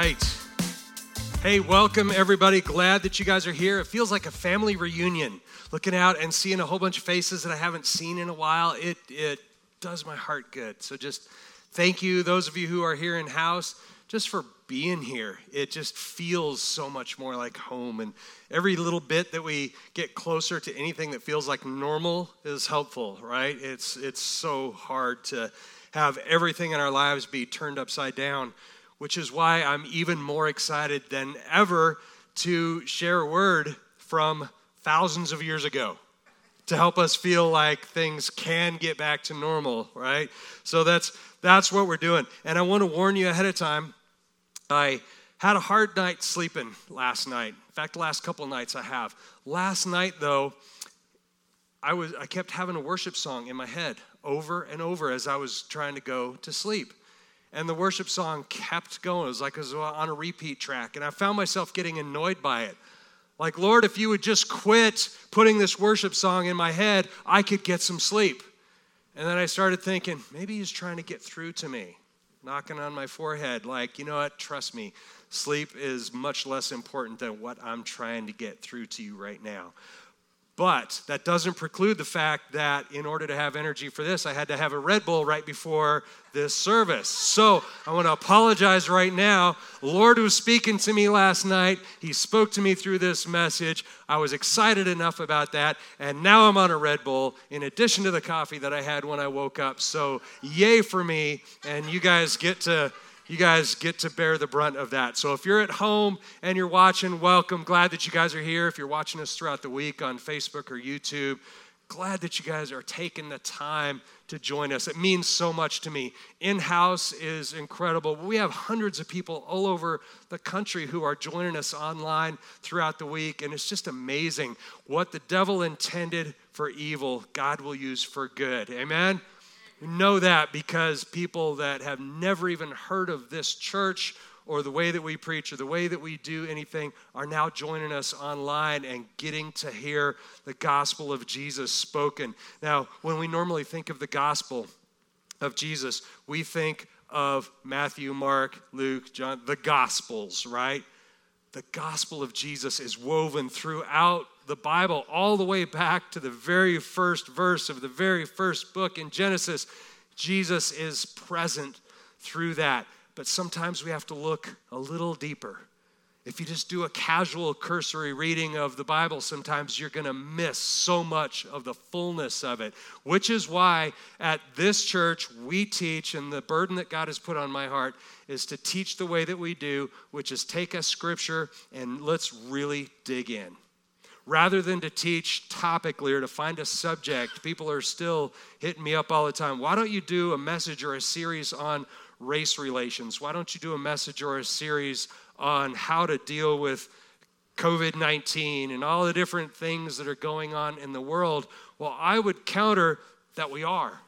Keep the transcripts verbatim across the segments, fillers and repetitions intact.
right. Hey, welcome everybody. Glad that you guys are here. It feels like a family reunion. Looking out and seeing a whole bunch of faces that I haven't seen in a while, it it does my heart good. So just thank you, those of you who are here in house, just for being here. It just feels so much more like home. And every little bit that we get closer to anything that feels like normal is helpful, right? It's it's so hard to have everything in our lives be turned upside down, which is why I'm even more excited than ever to share a word from thousands of years ago to help us feel like things can get back to normal, right? So that's that's what we're doing. And I want to warn you ahead of time, I had a hard night sleeping last night. In fact, the last couple of nights I have. Last night, though, I was I kept having a worship song in my head over and over as I was trying to go to sleep. And the worship song kept going. It was like it was on a repeat track. And I found myself getting annoyed by it. Like, Lord, if you would just quit putting this worship song in my head, I could get some sleep. And then I started thinking, maybe he's trying to get through to me, knocking on my forehead. Like, you know what? Trust me, sleep is much less important than what I'm trying to get through to you right now. But that doesn't preclude the fact that in order to have energy for this, I had to have a Red Bull right before this service. So I want to apologize right now. Lord was speaking to me last night. He spoke to me through this message. I was excited enough about that. And now I'm on a Red Bull in addition to the coffee that I had when I woke up. So yay for me. And you guys get to... You guys get to bear the brunt of that. So if you're at home and you're watching, welcome. Glad that you guys are here. If you're watching us throughout the week on Facebook or YouTube, glad that you guys are taking the time to join us. It means so much to me. In-house is incredible. We have hundreds of people all over the country who are joining us online throughout the week, and it's just amazing what the devil intended for evil, God will use for good. Amen? We know that because people that have never even heard of this church or the way that we preach or the way that we do anything are now joining us online and getting to hear the gospel of Jesus spoken. Now, when we normally think of the gospel of Jesus, we think of Matthew, Mark, Luke, John, the gospels, right? The gospel of Jesus is woven throughout the Bible all the way back to the very first verse of the very first book in Genesis. Jesus is present through that. But sometimes we have to look a little deeper. If you just do a casual cursory reading of the Bible, sometimes you're going to miss so much of the fullness of it, which is why at this church we teach, and the burden that God has put on my heart is to teach the way that we do, which is take a scripture and let's really dig in. Rather than to teach topically or to find a subject, people are still hitting me up all the time. Why don't you do a message or a series on race relations? Why don't you do a message or a series on how to deal with covid nineteen and all the different things that are going on in the world? Well, I would counter that we are,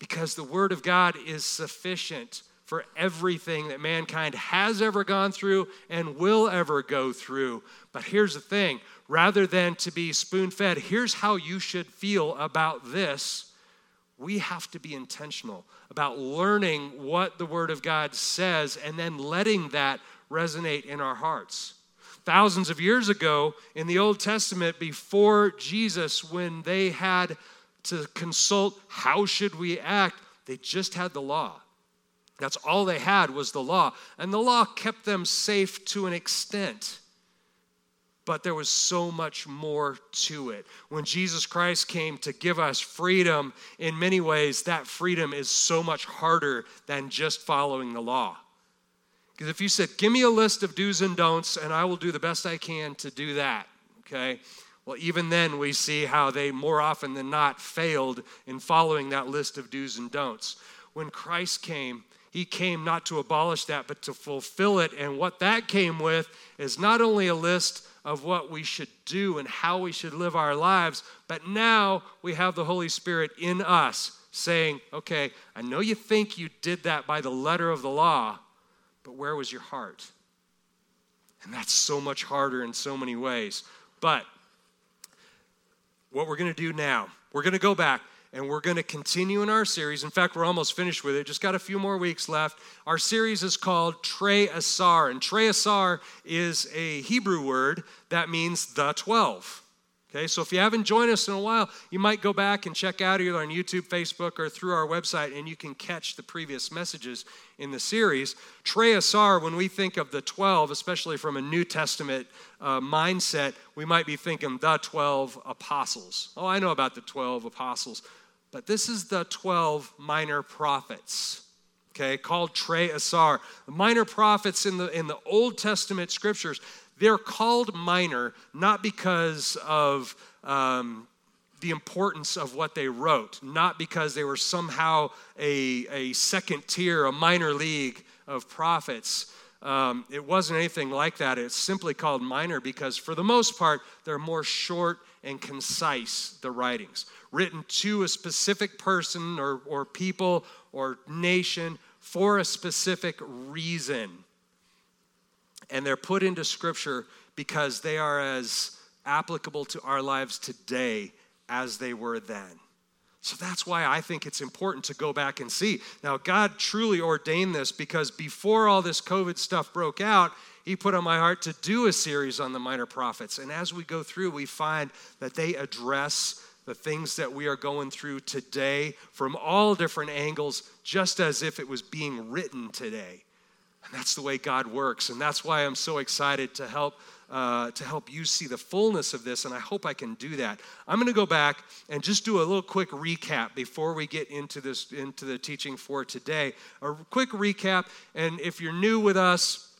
because the Word of God is sufficient for everything that mankind has ever gone through and will ever go through. But here's the thing. Rather than to be spoon-fed, here's how you should feel about this, we have to be intentional about learning what the Word of God says and then letting that resonate in our hearts. Thousands of years ago in the Old Testament, before Jesus, when they had to consult how should we act, they just had the law. That's all they had was the law. And the law kept them safe to an extent. But there was so much more to it. When Jesus Christ came to give us freedom, in many ways, that freedom is so much harder than just following the law. Because if you said, give me a list of do's and don'ts, and I will do the best I can to do that, okay? Well, even then, we see how they more often than not failed in following that list of do's and don'ts. When Christ came, He came not to abolish that, but to fulfill it. And what that came with is not only a list of what we should do and how we should live our lives, but now we have the Holy Spirit in us saying, okay, I know you think you did that by the letter of the law, but where was your heart? And that's so much harder in so many ways. But what we're going to do now, we're going to go back and we're going to continue in our series. In fact, we're almost finished with it. Just got a few more weeks left. Our series is called Trey Asar, and Trey Asar is a Hebrew word that means the twelve. Okay, so if you haven't joined us in a while, you might go back and check out either on YouTube, Facebook, or through our website, and you can catch the previous messages in the series. Trey Asar, when we think of the twelve, especially from a New Testament uh, mindset, we might be thinking the twelve apostles. Oh, I know about the twelve apostles, but this is the twelve minor prophets. Okay, called Trey Asar. The minor prophets in the in the Old Testament scriptures. They're called minor not because of um, the importance of what they wrote, not because they were somehow a, a second tier, a minor league of prophets. Um, it wasn't anything like that. It's simply called minor because for the most part, they're more short and concise, the writings. Written to a specific person or, or people or nation for a specific reason. And they're put into Scripture because they are as applicable to our lives today as they were then. So that's why I think it's important to go back and see. Now, God truly ordained this because before all this COVID stuff broke out, he put on my heart to do a series on the minor prophets. And as we go through, we find that they address the things that we are going through today from all different angles, just as if it was being written today. And that's the way God works, and that's why I'm so excited to help uh, to help you see the fullness of this, and I hope I can do that. I'm going to go back and just do a little quick recap before we get into this into the teaching for today. A quick recap, and if you're new with us,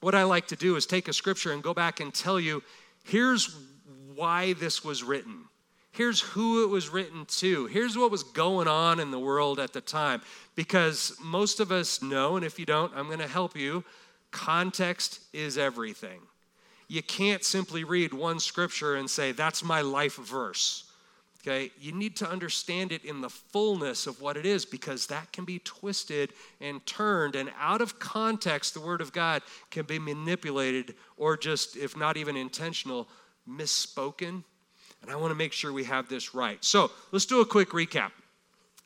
what I like to do is take a scripture and go back and tell you, here's why this was written. Here's who it was written to. Here's what was going on in the world at the time. Because most of us know, and if you don't, I'm going to help you, context is everything. You can't simply read one scripture and say, that's my life verse. Okay? You need to understand it in the fullness of what it is because that can be twisted and turned. And out of context, the Word of God can be manipulated or just, if not even intentional, misspoken. And I want to make sure we have this right. So let's do a quick recap.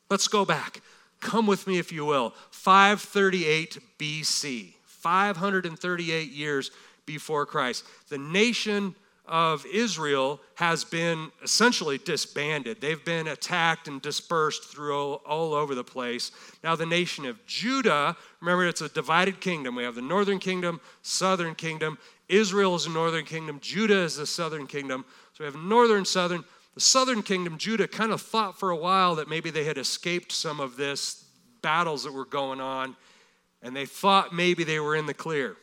Let's go back. Come with me, if you will. five thirty-eight B C, five hundred thirty-eight years before Christ. The nation of Israel has been essentially disbanded. They've been attacked and dispersed through all, all over the place. Now the nation of Judah, remember it's a divided kingdom. We have the northern kingdom, southern kingdom. Israel is the northern kingdom. Judah is the southern kingdom. So we have northern, southern. The southern kingdom, Judah, kind of thought for a while that maybe they had escaped some of this battles that were going on, and they thought maybe they were in the clear.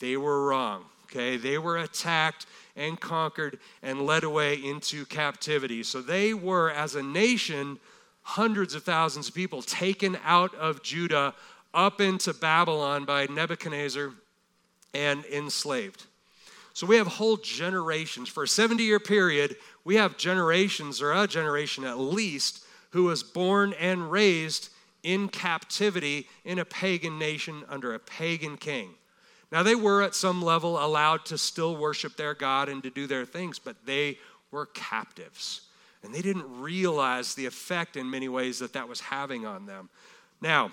They were wrong, okay? They were attacked and conquered and led away into captivity. So they were, as a nation, hundreds of thousands of people taken out of Judah up into Babylon by Nebuchadnezzar and enslaved. So we have whole generations. For a seventy-year period, we have generations, or a generation at least, who was born and raised in captivity in a pagan nation under a pagan king. Now, they were at some level allowed to still worship their God and to do their things, but they were captives. And they didn't realize the effect in many ways that that was having on them. Now,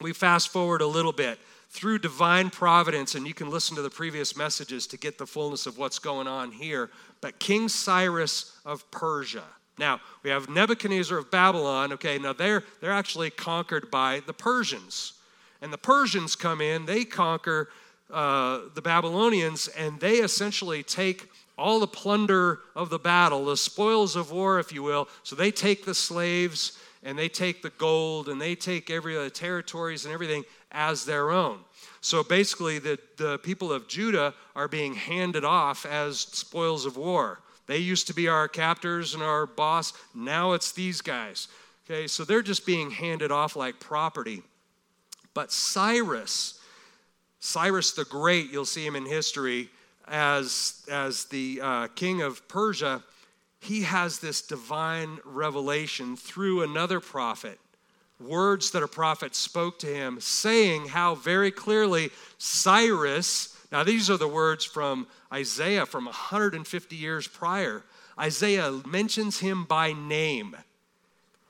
we fast forward a little bit. Through divine providence, and you can listen to the previous messages to get the fullness of what's going on here, but King Cyrus of Persia. Now, we have Nebuchadnezzar of Babylon. Okay, now they're, they're actually conquered by the Persians. And the Persians come in, they conquer uh, the Babylonians, and they essentially take all the plunder of the battle, the spoils of war, if you will. So they take the slaves, and they take the gold, and they take every other territories and everything as their own. So basically, the, the people of Judah are being handed off as spoils of war. They used to be our captors and our boss. Now it's these guys. Okay, so they're just being handed off like property. But Cyrus, Cyrus the Great, you'll see him in history as, as the uh, king of Persia, he has this divine revelation through another prophet. Words that a prophet spoke to him, saying how very clearly Cyrus, now these are the words from Isaiah from one hundred fifty years prior. Isaiah mentions him by name.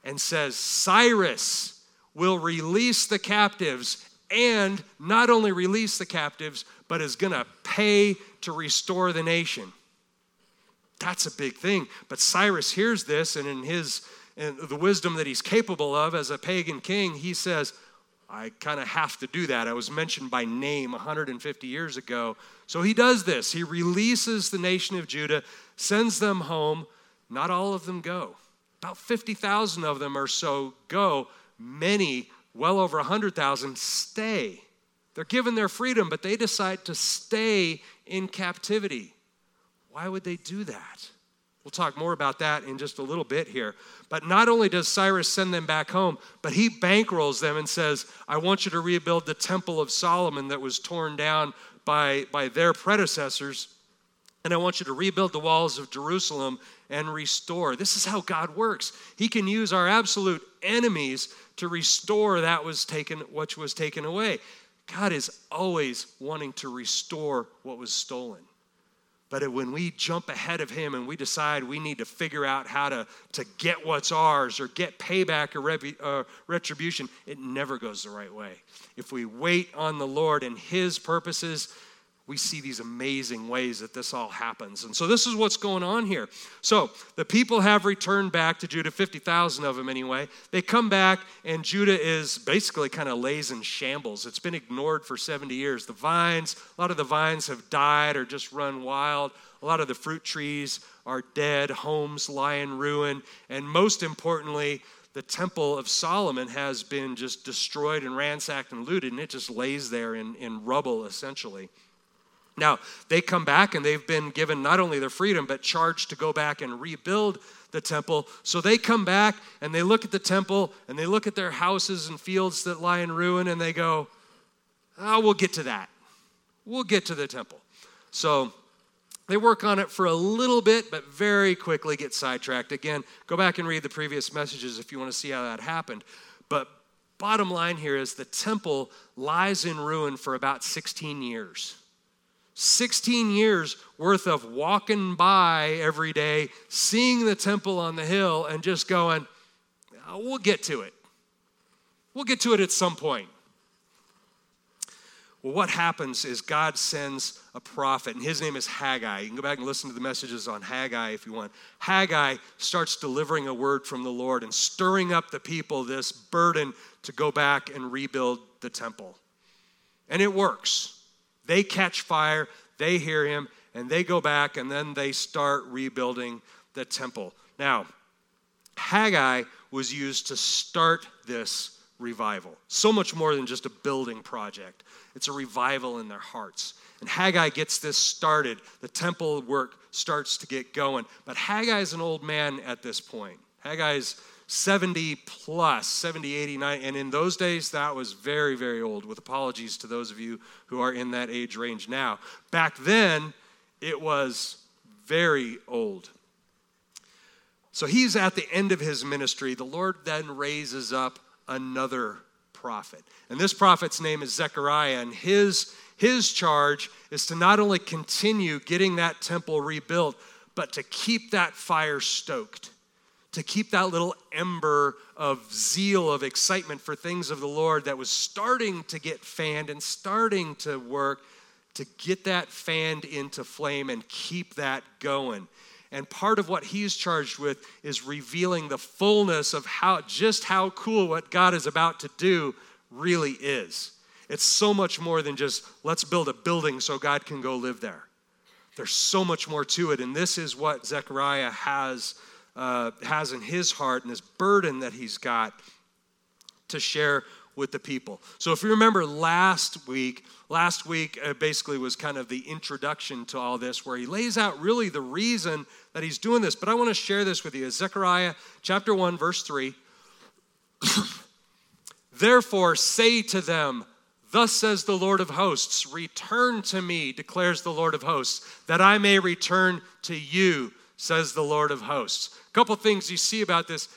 and says, Cyrus will release the captives, and not only release the captives, but is going to pay to restore the nation. That's a big thing. But Cyrus hears this, and in his and the wisdom that he's capable of as a pagan king, he says, I kind of have to do that. I was mentioned by name one hundred fifty years ago. So he does this. He releases the nation of Judah, sends them home. Not all of them go. About fifty thousand of them or so go. Many, well over one hundred thousand, stay. They're given their freedom, but they decide to stay in captivity. Why would they do that? We'll talk more about that in just a little bit here. But not only does Cyrus send them back home, but he bankrolls them and says, I want you to rebuild the temple of Solomon that was torn down by, by their predecessors, and I want you to rebuild the walls of Jerusalem and restore. This is how God works. He can use our absolute enemies to restore that was taken, which was taken away. God is always wanting to restore what was stolen. But when we jump ahead of him and we decide we need to figure out how to, to get what's ours or get payback or rebu- uh, retribution, it never goes the right way. If we wait on the Lord and his purposes, we see these amazing ways that this all happens. And so this is what's going on here. So the people have returned back to Judah, fifty thousand of them anyway. They come back, and Judah is basically kind of lays in shambles. It's been ignored for seventy years. The vines, a lot of the vines have died or just run wild. A lot of the fruit trees are dead. Homes lie in ruin. And most importantly, the temple of Solomon has been just destroyed and ransacked and looted, and it just lays there in, in rubble essentially. Now, they come back, and they've been given not only their freedom, but charged to go back and rebuild the temple. So they come back, and they look at the temple, and they look at their houses and fields that lie in ruin, and they go, oh, we'll get to that. We'll get to the temple. So they work on it for a little bit, but very quickly get sidetracked. Again, go back and read the previous messages if you want to see how that happened. But bottom line here is the temple lies in ruin for about sixteen years. sixteen years worth of walking by every day, seeing the temple on the hill and just going, oh, we'll get to it. We'll get to it at some point. Well, what happens is God sends a prophet, and his name is Haggai. You can go back and listen to the messages on Haggai if you want. Haggai starts delivering a word from the Lord and stirring up the people, this burden to go back and rebuild the temple. And it works. They catch fire, they hear him, and they go back, and then they start rebuilding the temple. Now, Haggai was used to start this revival. So much more than just a building project. It's a revival in their hearts. And Haggai gets this started. The temple work starts to get going. But Haggai's an old man at this point. Haggai's seventy plus, seventy, eighty, ninety, and in those days, that was very, very old, with apologies to those of you who are in that age range now. Back then, it was very old. So he's at the end of his ministry. The Lord then raises up another prophet, and this prophet's name is Zechariah, and his, his charge is to not only continue getting that temple rebuilt, but to keep that fire stoked, to keep that little ember of zeal, of excitement for things of the Lord that was starting to get fanned and starting to work, to get that fanned into flame and keep that going. And part of what he's charged with is revealing the fullness of how just how cool what God is about to do really is. It's so much more than just, let's build a building so God can go live there. There's so much more to it, and this is what Zechariah has Uh, has in his heart and this burden that he's got to share with the people. So if you remember last week, last week uh, basically was kind of the introduction to all this, where he lays out really the reason that he's doing this. But I want to share this with you. Zechariah chapter one, verse three. Therefore say to them, thus says the Lord of hosts, return to me, declares the Lord of hosts, that I may return to you, says the Lord of hosts. A couple things you see about this.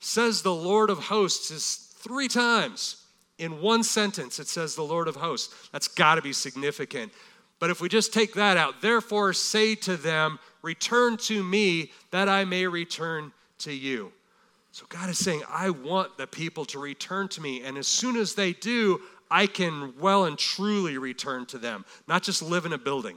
Says the Lord of hosts is three times. In one sentence, it says the Lord of hosts. That's got to be significant. But if we just take that out, therefore say to them, return to me that I may return to you. So God is saying, I want the people to return to me. And as soon as they do, I can well and truly return to them, not just live in a building.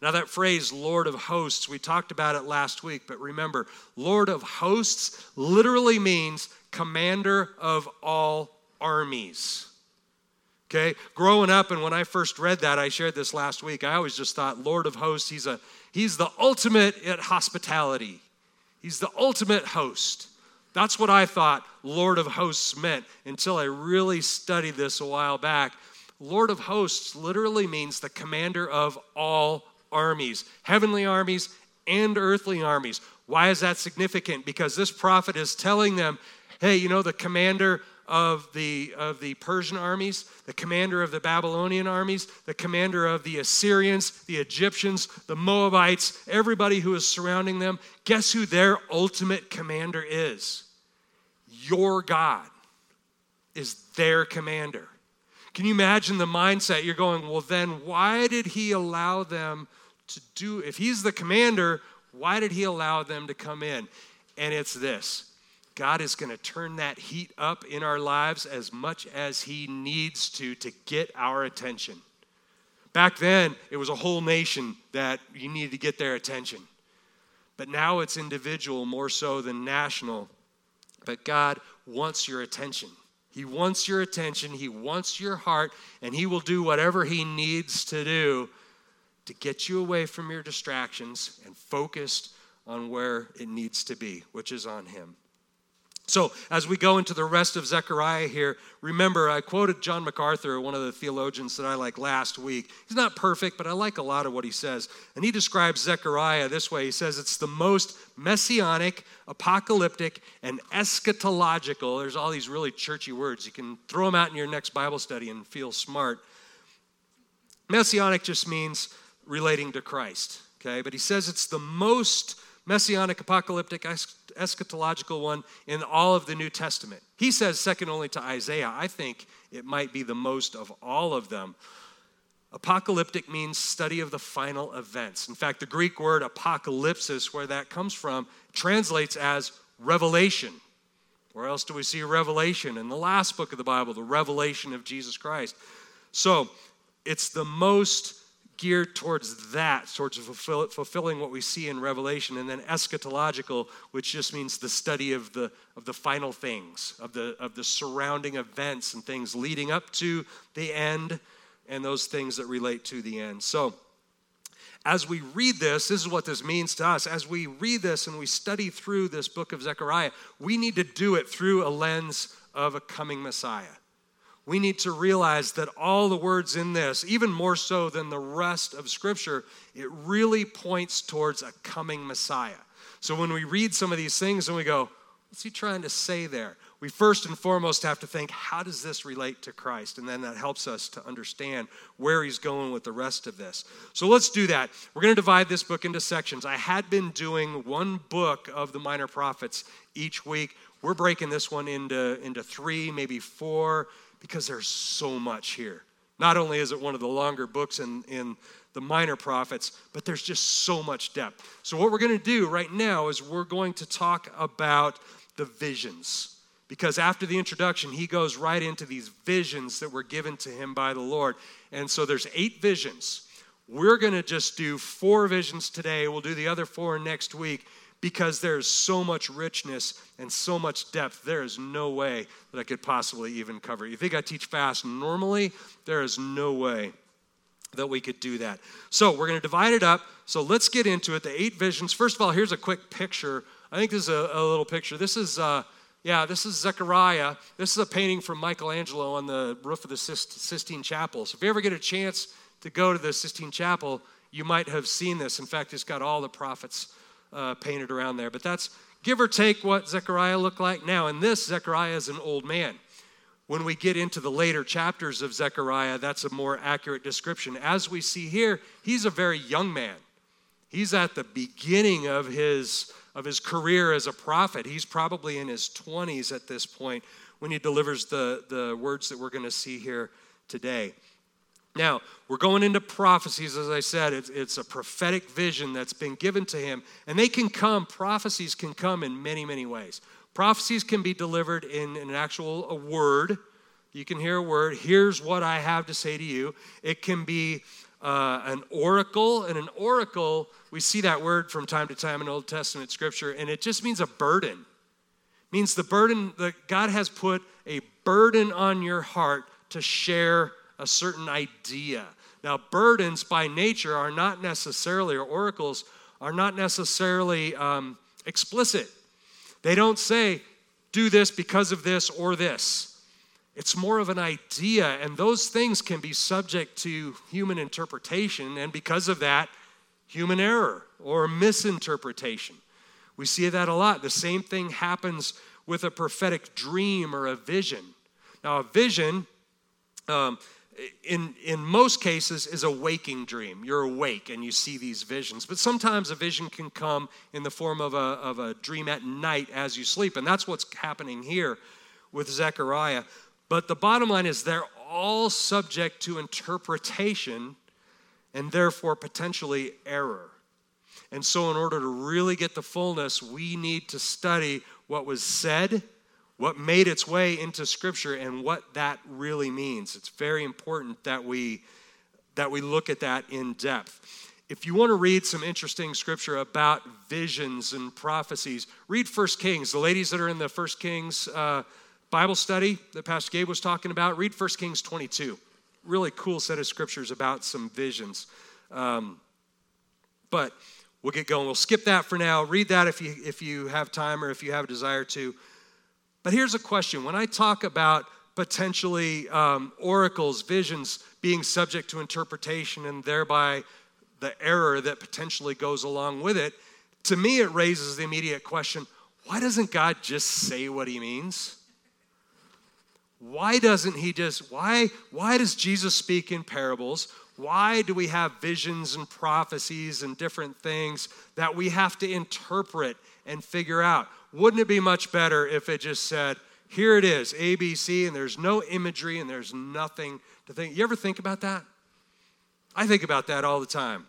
Now that phrase, Lord of hosts, we talked about it last week, but remember, Lord of hosts literally means commander of all armies. Okay, growing up, and when I first read that, I shared this last week, I always just thought, Lord of hosts, he's a he's the ultimate at hospitality. He's the ultimate host. That's what I thought Lord of hosts meant until I really studied this a while back. Lord of hosts literally means the commander of all armies, heavenly armies and earthly armies. Why is that significant? Because this prophet is telling them, hey, you know, the commander of the of the Persian armies, the commander of the Babylonian armies, the commander of the Assyrians, the Egyptians, the Moabites, everybody who is surrounding them, guess who their ultimate commander is? Your God is their commander. Can you imagine the mindset? You're going, well, then why did he allow them to do, if he's the commander, why did he allow them to come in? And it's this. God is going to turn that heat up in our lives as much as he needs to to get our attention. Back then, it was a whole nation that you needed to get their attention. But now it's individual more so than national. But God wants your attention. He wants your attention. He wants your heart. And he will do whatever he needs to do to get you away from your distractions and focused on where it needs to be, which is on him. So as we go into the rest of Zechariah here, remember I quoted John MacArthur, one of the theologians that I like last week. He's not perfect, but I like a lot of what he says. And he describes Zechariah this way. He says it's the most messianic, apocalyptic, and eschatological. There's all these really churchy words. You can throw them out in your next Bible study and feel smart. Messianic just means relating to Christ, okay? But he says it's the most messianic, apocalyptic, eschatological one in all of the New Testament. He says second only to Isaiah. I think it might be the most of all of them. Apocalyptic means study of the final events. In fact, the Greek word apocalypsis, where that comes from, translates as revelation. Where else do we see revelation? In the last book of the Bible, the revelation of Jesus Christ. So it's the most geared towards that, towards fulfill, fulfilling what we see in Revelation, and then eschatological, which just means the study of the of the final things, of the of the surrounding events and things leading up to the end, and those things that relate to the end. So, as we read this, this is what this means to us. As we read this and we study through this book of Zechariah, we need to do it through a lens of a coming Messiah. We need to realize that all the words in this, even more so than the rest of Scripture, it really points towards a coming Messiah. So when we read some of these things and we go, what's he trying to say there? We first and foremost have to think, how does this relate to Christ? And then that helps us to understand where he's going with the rest of this. So let's do that. We're going to divide this book into sections. I had been doing one book of the Minor Prophets each week. We're breaking this one into, into three, maybe four, because there's so much here. Not only is it one of the longer books in, in the Minor Prophets, but there's just so much depth. So what we're going to do right now is we're going to talk about the visions. Because after the introduction, he goes right into these visions that were given to him by the Lord. And so there's eight visions. We're going to just do four visions today. We'll do the other four next week, because there's so much richness and so much depth, there is no way that I could possibly even cover it. You think I teach fast normally? There is no way that we could do that. So we're going to divide it up. So let's get into it, the eight visions. First of all, here's a quick picture. I think this is a, a little picture. This is, uh, yeah, this is Zechariah. This is a painting from Michelangelo on the roof of the Sistine Chapel. So if you ever get a chance to go to the Sistine Chapel, you might have seen this. In fact, it's got all the prophets Uh, painted around there. But that's give or take what Zechariah looked like. Now in this, Zechariah is an old man. When we get into the later chapters of Zechariah, that's a more accurate description. As we see here, he's a very young man. He's at the beginning of his of his career as a prophet. He's probably in his twenties at this point when he delivers the, the words that we're going to see here today. Now, we're going into prophecies, as I said. It's, it's a prophetic vision that's been given to him. And they can come, prophecies can come in many, many ways. Prophecies can be delivered in an actual a word. You can hear a word. Here's what I have to say to you. It can be uh, an oracle. And an oracle, we see that word from time to time in Old Testament scripture, and it just means a burden. It means the burden that God has put a burden on your heart to share a certain idea. Now, burdens by nature are not necessarily, or oracles are not necessarily um, explicit. They don't say, do this because of this or this. It's more of an idea, and those things can be subject to human interpretation, and because of that, human error or misinterpretation. We see that a lot. The same thing happens with a prophetic dream or a vision. Now, a vision, um, in, in most cases, is a waking dream. You're awake and you see these visions. But sometimes a vision can come in the form of a, of a dream at night as you sleep, and that's what's happening here with Zechariah. But the bottom line is they're all subject to interpretation and therefore potentially error. And so in order to really get the fullness, we need to study what was said, what made its way into Scripture, and what that really means. It's very important that we that we look at that in depth. If you want to read some interesting Scripture about visions and prophecies, read First Kings. The ladies that are in the First Kings uh, Bible study that Pastor Gabe was talking about, read First Kings twenty-two. Really cool set of scriptures about some visions. Um, but we'll get going. We'll skip that for now. Read that if you if you have time or if you have a desire to. But here's a question. When I talk about potentially um, oracles, visions being subject to interpretation and thereby the error that potentially goes along with it, to me it raises the immediate question, why doesn't God just say what he means? Why doesn't he just, why, why does Jesus speak in parables? Why do we have visions and prophecies and different things that we have to interpret and figure out? Wouldn't it be much better if it just said, here it is, A, B, C, and there's no imagery and there's nothing to think? You ever think about that? I think about that all the time.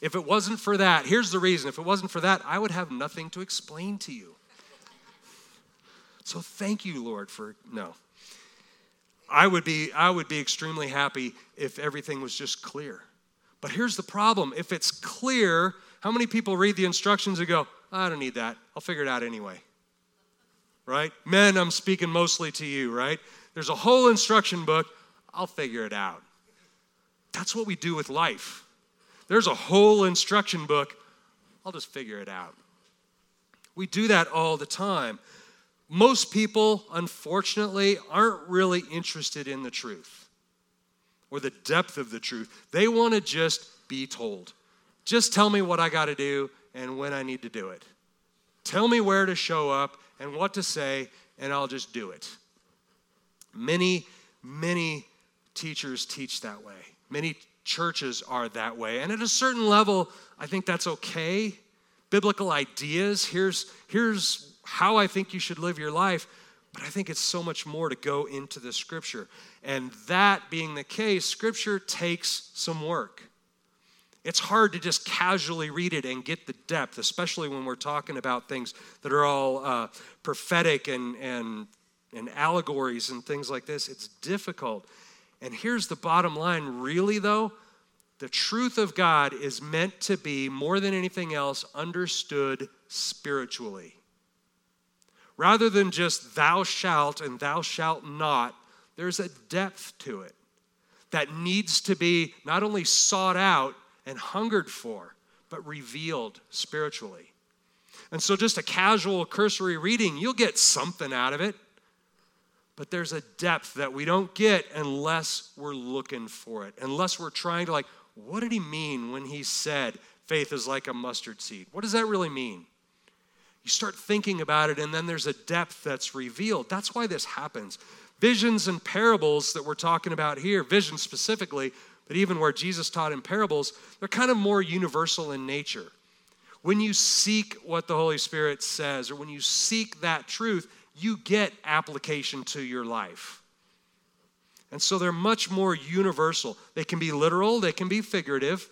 If it wasn't for that, here's the reason. If it wasn't for that, I would have nothing to explain to you. So thank you, Lord, for, no. I would be I would be extremely happy if everything was just clear. But here's the problem. If it's clear, how many people read the instructions and go, I don't need that. I'll figure it out anyway. Right? Men, I'm speaking mostly to you, right? There's a whole instruction book. I'll figure it out. That's what we do with life. There's a whole instruction book. I'll just figure it out. We do that all the time. Most people, unfortunately, aren't really interested in the truth or the depth of the truth. They want to just be told. Just tell me what I got to do and when I need to do it. Tell me where to show up and what to say, and I'll just do it. Many, many teachers teach that way. Many churches are that way. And at a certain level, I think that's okay. Biblical ideas, here's here's how I think you should live your life, but I think it's so much more to go into the Scripture. And that being the case, Scripture takes some work. It's hard to just casually read it and get the depth, especially when we're talking about things that are all uh, prophetic and, and, and allegories and things like this. It's difficult. And here's the bottom line, really though, the truth of God is meant to be, more than anything else, understood spiritually. Rather than just thou shalt and thou shalt not, there's a depth to it that needs to be not only sought out and hungered for, but revealed spiritually. And so just a casual cursory reading, you'll get something out of it, but there's a depth that we don't get unless we're looking for it, unless we're trying to like, what did he mean when he said faith is like a mustard seed? What does that really mean? You start thinking about it, and then there's a depth that's revealed. That's why this happens. Visions and parables that we're talking about here, visions specifically, but even where Jesus taught in parables, they're kind of more universal in nature. When you seek what the Holy Spirit says, or when you seek that truth, you get application to your life. And so they're much more universal. They can be literal, they can be figurative.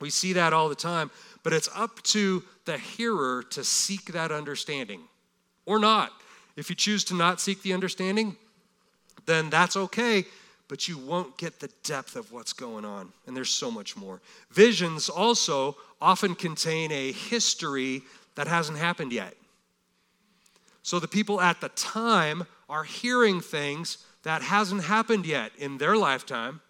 We see that all the time. But it's up to the hearer to seek that understanding. or not. If you choose to not seek the understanding, then that's okay, but you won't get the depth of what's going on. And there's so much more. Visions also often contain a history that hasn't happened yet. So the people at the time are hearing things that hasn't happened yet in their lifetime.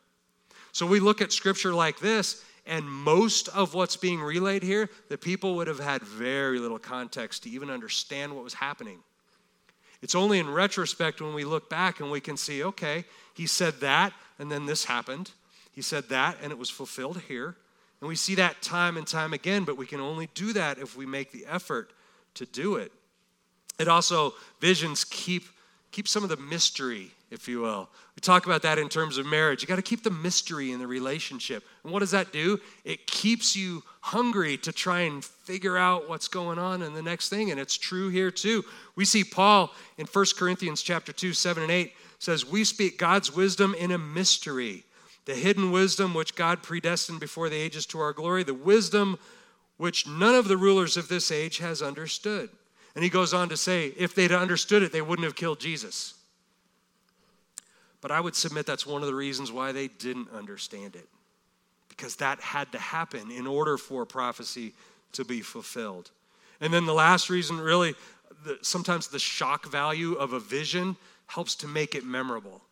So we look at scripture like this, and most of what's being relayed here, the people would have had very little context to even understand what was happening. It's only in retrospect when we look back and we can see, okay, he said that, and then this happened. He said that, and it was fulfilled here. And we see that time and time again, but we can only do that if we make the effort to do it. It also, visions keep, keep some of the mystery, if you will. We talk about that in terms of marriage. You got to keep the mystery in the relationship. And what does that do? It keeps you hungry to try and figure out what's going on in the next thing. And it's true here too. We see Paul in First Corinthians chapter two, seven and eight says, we speak God's wisdom in a mystery, the hidden wisdom which God predestined before the ages to our glory, the wisdom which none of the rulers of this age has understood. And he goes on to say, if they'd understood it, they wouldn't have killed Jesus. But I would submit that's one of the reasons why they didn't understand it, because that had to happen in order for prophecy to be fulfilled. And then the last reason, really, the, sometimes the shock value of a vision helps to make it memorable.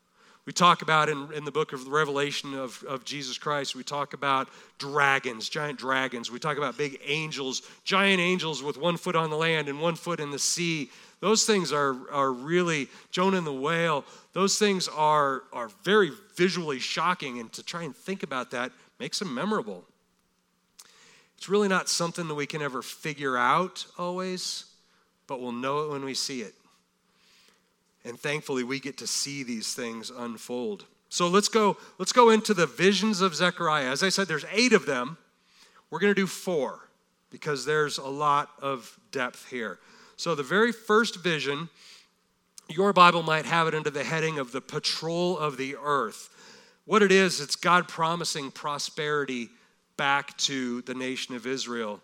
We talk about in, in the book of Revelation of, of Jesus Christ, we talk about dragons, giant dragons. We talk about big angels, giant angels with one foot on the land and one foot in the sea. Those things are, are really, Jonah and the whale, those things are, are very visually shocking, and to try and think about that makes them memorable. It's really not something that we can ever figure out always, but we'll know it when we see it. And thankfully, we get to see these things unfold. So let's go, let's go into the visions of Zechariah. As I said, there's eight of them. We're going to do four because there's a lot of depth here. So the very first vision, your Bible might have it under the heading of the patrol of the earth. What it is, it's God promising prosperity back to the nation of Israel.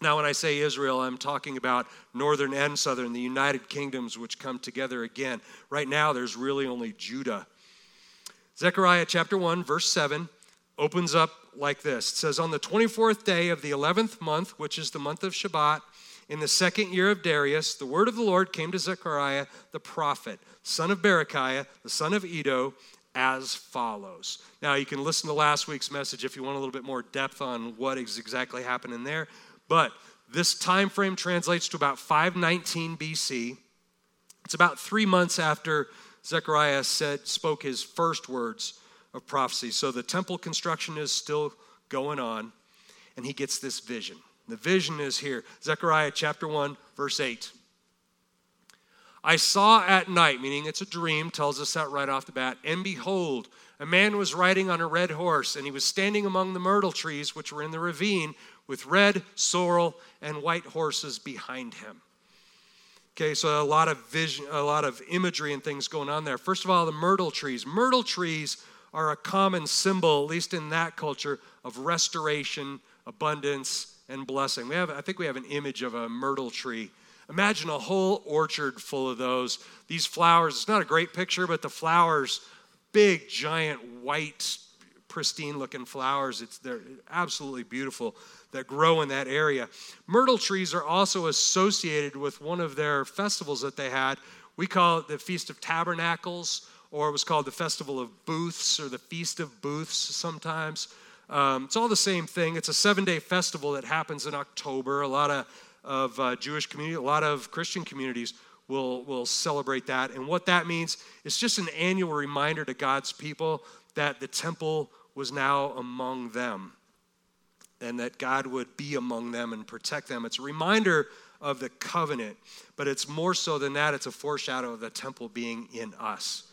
Now, when I say Israel, I'm talking about northern and southern, the United Kingdoms, which come together again. Right now, there's really only Judah. Zechariah chapter one, verse seven, opens up like this. It says, on the twenty-fourth day of the eleventh month, which is the month of Shabbat, in the second year of Darius, the word of the Lord came to Zechariah the prophet, son of Berechiah, the son of Edo, as follows. Now, you can listen to last week's message if you want a little bit more depth on what is exactly happening there. But this time frame translates to about five nineteen B C. It's about three months after Zechariah said, spoke his first words of prophecy. So the temple construction is still going on, and he gets this vision. The vision is here, Zechariah chapter one, verse eight. I saw at night, meaning it's a dream, tells us that right off the bat, and behold, a man was riding on a red horse, and he was standing among the myrtle trees which were in the ravine, with red, sorrel, and white horses behind him. Okay, so a lot of vision, a lot of imagery and things going on there. First of all, the myrtle trees. Myrtle trees are a common symbol, at least in that culture, of restoration, abundance, and blessing. We have, I think we have an image of a myrtle tree. Imagine a whole orchard full of those. These flowers, it's not a great picture, but the flowers, big, giant, white, pristine-looking flowers. It's, they're absolutely beautiful, that grow in that area. Myrtle trees are also associated with one of their festivals that they had. We call it the Feast of Tabernacles, or it was called the Festival of Booths, or the Feast of Booths sometimes. Um, it's all the same thing. It's a seven-day festival that happens in October. A lot of, of uh, Jewish community, a lot of Christian communities will, will celebrate that. And what that means is just an annual reminder to God's people that the temple was now among them, and that God would be among them and protect them. It's a reminder of the covenant, but it's more so than that. It's a foreshadow of the temple being in us.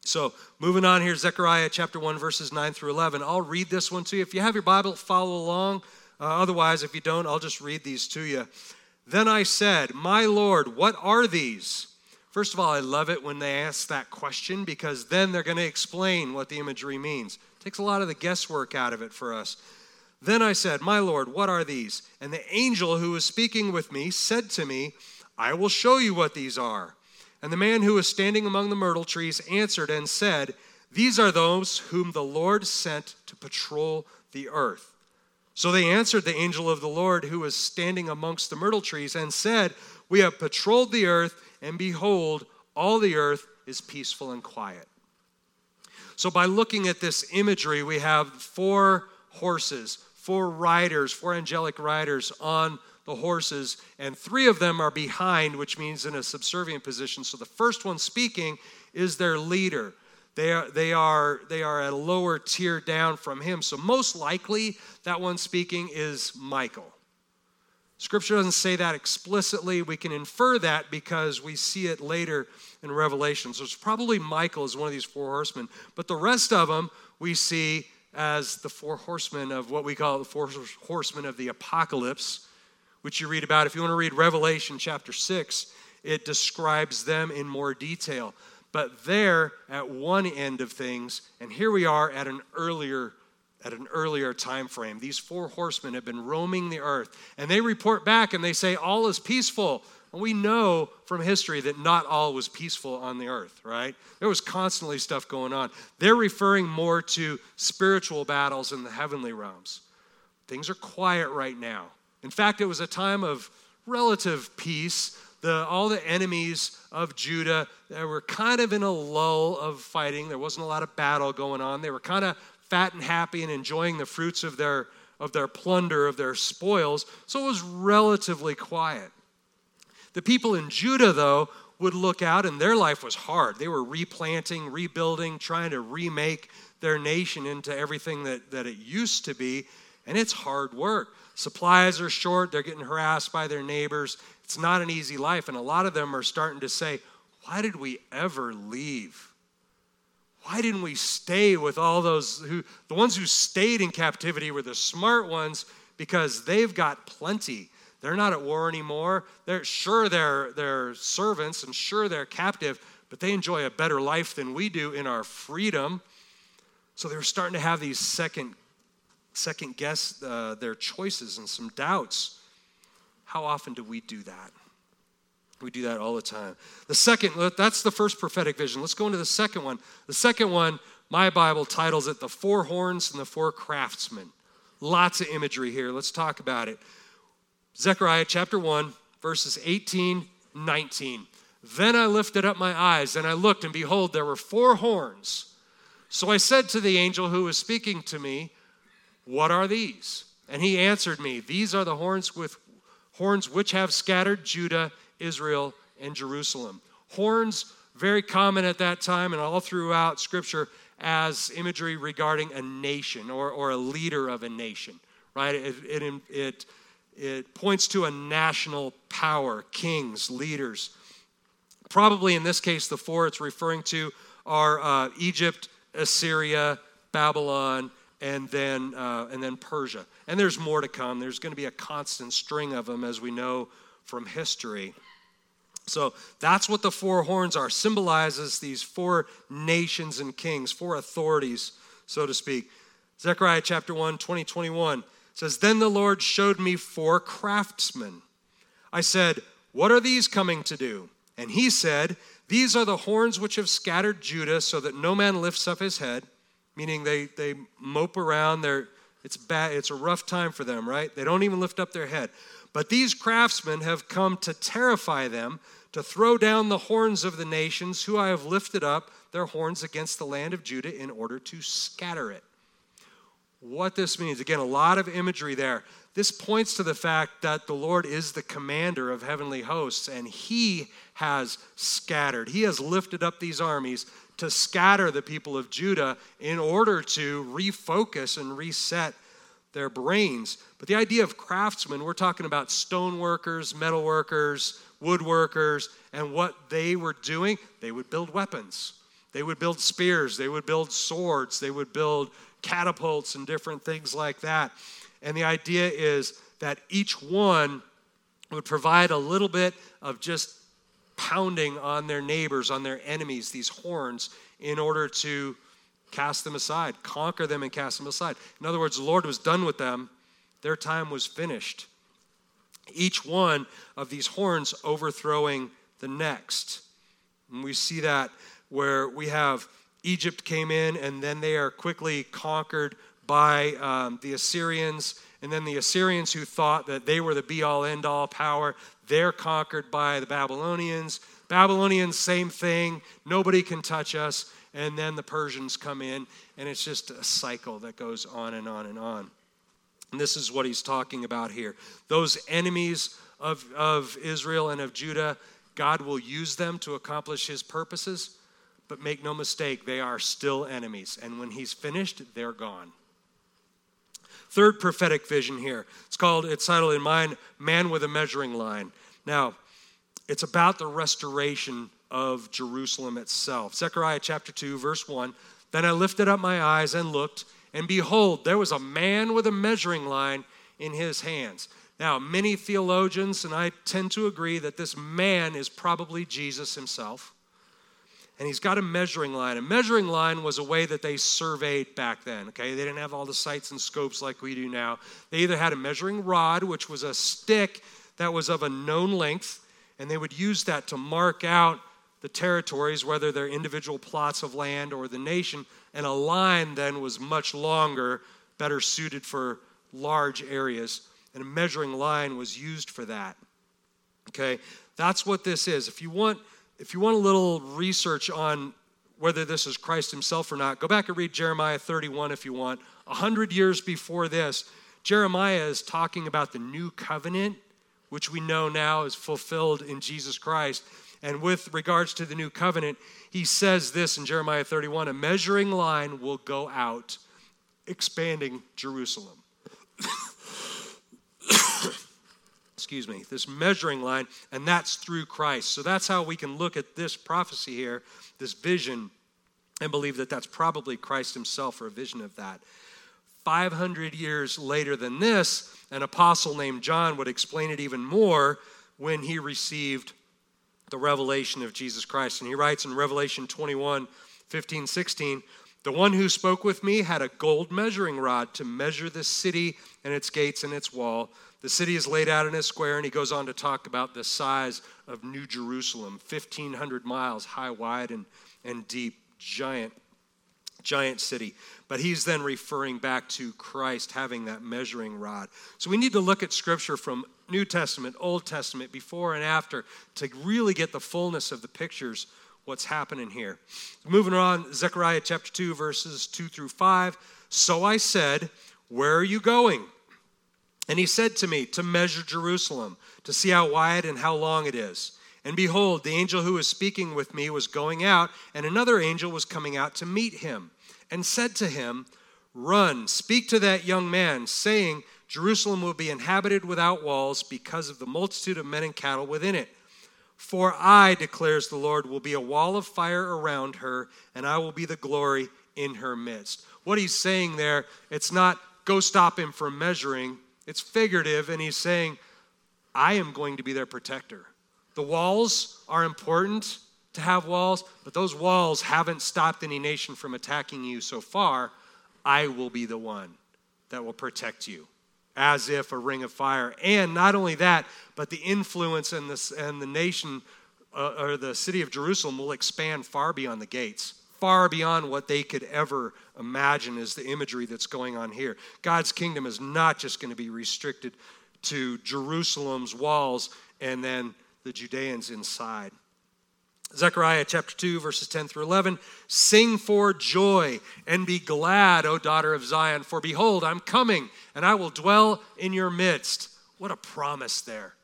So moving on here, Zechariah chapter one, verses nine through eleven. I'll read this one to you. If you have your Bible, follow along. Uh, otherwise, if you don't, I'll just read these to you. Then I said, my Lord, what are these? First of all, I love it when they ask that question, because then they're going to explain what the imagery means. Takes a lot of the guesswork out of it for us. Then I said, my Lord, what are these? And the angel who was speaking with me said to me, I will show you what these are. And the man who was standing among the myrtle trees answered and said, these are those whom the Lord sent to patrol the earth. So they answered the angel of the Lord who was standing amongst the myrtle trees and said, we have patrolled the earth, and behold, all the earth is peaceful and quiet. So by looking at this imagery, we have four horses, four riders, four angelic riders on the horses, and three of them are behind, which means in a subservient position. So the first one speaking is their leader. They are, they are, they are a lower tier down from him. So most likely that one speaking is Michael. Scripture doesn't say that explicitly. We can infer that because we see it later in Revelation. So it's probably Michael is one of these four horsemen. But the rest of them we see as the four horsemen of what we call the four horsemen of the apocalypse, which you read about. If you want to read Revelation chapter six, it describes them in more detail. But they're at one end of things, and here we are at an earlier at an earlier time frame. These four horsemen have been roaming the earth, and they report back and they say all is peaceful. And we know from history that not all was peaceful on the earth, right? There was constantly stuff going on. They're referring more to spiritual battles in the heavenly realms. Things are quiet right now. In fact, it was a time of relative peace. The, all the enemies of Judah, they were kind of in a lull of fighting. There wasn't a lot of battle going on. They were kind of fat and happy and enjoying the fruits of their, of their plunder, of their spoils. So it was relatively quiet. The people in Judah, though, would look out, and their life was hard. They were replanting, rebuilding, trying to remake their nation into everything that, that it used to be, and it's hard work. Supplies are short. They're getting harassed by their neighbors. It's not an easy life, and a lot of them are starting to say, why did we ever leave? Why didn't we stay with all those who, the ones who stayed in captivity were the smart ones because they've got plenty. They're not at war anymore. They're sure they're, they're servants and sure they're captive, but they enjoy a better life than we do in our freedom. So they're starting to have these second second guess uh, their choices and some doubts. How often do we do that? We do that all the time. The second, that's the first prophetic vision. Let's go into the second one. The second one, my Bible titles it, The Four Horns and the Four Craftsmen. Lots of imagery here. Let's talk about it. Zechariah chapter one, verses eighteen, nineteen. Then I lifted up my eyes, and I looked, and behold, there were four horns. So I said to the angel who was speaking to me, what are these? And he answered me, these are the horns with horns which have scattered Judah, Israel, and Jerusalem. Horns, very common at that time and all throughout Scripture as imagery regarding a nation or, or a leader of a nation, right? It, it, it, it points to a national power, kings, leaders. Probably in this case, the four it's referring to are uh, Egypt, Assyria, Babylon, and then uh, and then Persia. And there's more to come. There's going to be a constant string of them, as we know from history. So that's what the four horns are, symbolizes these four nations and kings, four authorities, so to speak. Zechariah chapter one, twenty, twenty-one says, then the Lord showed me four craftsmen. I said, what are these coming to do? And he said, these are the horns which have scattered Judah so that no man lifts up his head. Meaning they they mope around. They're, it's bad. It's a rough time for them, right? They don't even lift up their head. But these craftsmen have come to terrify them, to throw down the horns of the nations, who I have lifted up their horns against the land of Judah in order to scatter it. What this means, again, a lot of imagery there. This points to the fact that the Lord is the commander of heavenly hosts, and he has scattered. He has lifted up these armies to scatter the people of Judah in order to refocus and reset their brains. But the idea of craftsmen, we're talking about stone workers, metal workers, woodworkers, and what they were doing. They would build weapons. They would build spears. They would build swords. They would build catapults and different things like that. And the idea is that each one would provide a little bit of just pounding on their neighbors, on their enemies, these horns, in order to Cast them aside. Conquer them and cast them aside. In other words, the Lord was done with them. Their time was finished. Each one of these horns overthrowing the next. And we see that where we have Egypt came in, and then they are quickly conquered by um, the Assyrians. And then the Assyrians, who thought that they were the be-all, end-all power, they're conquered by the Babylonians. Babylonians, same thing. Nobody can touch us. And then the Persians come in, and it's just a cycle that goes on and on and on. And this is what he's talking about here. Those enemies of, of Israel and of Judah, God will use them to accomplish his purposes. But make no mistake, they are still enemies. And when he's finished, they're gone. Third prophetic vision here. It's called, it's titled in mine, Man with a Measuring Line. Now, it's about the restoration of Jerusalem itself. Zechariah chapter two, verse one. Then I lifted up my eyes and looked, and behold, there was a man with a measuring line in his hands. Now, many theologians, and I tend to agree, that this man is probably Jesus himself. And he's got a measuring line. A measuring line was a way that they surveyed back then, okay? They didn't have all the sights and scopes like we do now. They either had a measuring rod, which was a stick that was of a known length, and they would use that to mark out the territories, whether they're individual plots of land or the nation, and a line then was much longer, better suited for large areas, and a measuring line was used for that, okay? That's what this is. If you want... If you want a little research on whether this is Christ himself or not, go back and read Jeremiah thirty-one if you want. A hundred years before this, Jeremiah is talking about the new covenant, which we know now is fulfilled in Jesus Christ. And with regards to the new covenant, he says this in Jeremiah thirty-one, a measuring line will go out, expanding Jerusalem. excuse me, this measuring line, and that's through Christ. So that's how we can look at this prophecy here, this vision, and believe that that's probably Christ himself or a vision of that. five hundred years later than this, an apostle named John would explain it even more when he received the revelation of Jesus Christ. And he writes in Revelation twenty-one, fifteen, sixteen, the one who spoke with me had a gold measuring rod to measure the city and its gates and its wall. The city is laid out in a square, and he goes on to talk about the size of New Jerusalem, fifteen hundred miles high, wide, and, and deep, giant, giant city. But he's then referring back to Christ having that measuring rod. So we need to look at Scripture from New Testament, Old Testament, before and after, to really get the fullness of the pictures, what's happening here. Moving on, Zechariah chapter two, verses two through five. So I said, where are you going? And he said to me, to measure Jerusalem, to see how wide and how long it is. And behold, the angel who was speaking with me was going out, and another angel was coming out to meet him, and said to him, run, speak to that young man, saying, Jerusalem will be inhabited without walls because of the multitude of men and cattle within it. For I, declares the Lord, will be a wall of fire around her, and I will be the glory in her midst. What he's saying there, it's not go stop him from measuring. It's figurative, and he's saying, I am going to be their protector. The walls are important to have walls, but those walls haven't stopped any nation from attacking you so far. I will be the one that will protect you, as if a ring of fire. And not only that, but the influence and the, and the nation uh, or the city of Jerusalem will expand far beyond the gates, far beyond what they could ever imagine is the imagery that's going on here. God's kingdom is not just going to be restricted to Jerusalem's walls and then the Judeans inside. Zechariah chapter two, verses ten through eleven, sing for joy and be glad, O daughter of Zion, for behold, I'm coming and I will dwell in your midst. What a promise there.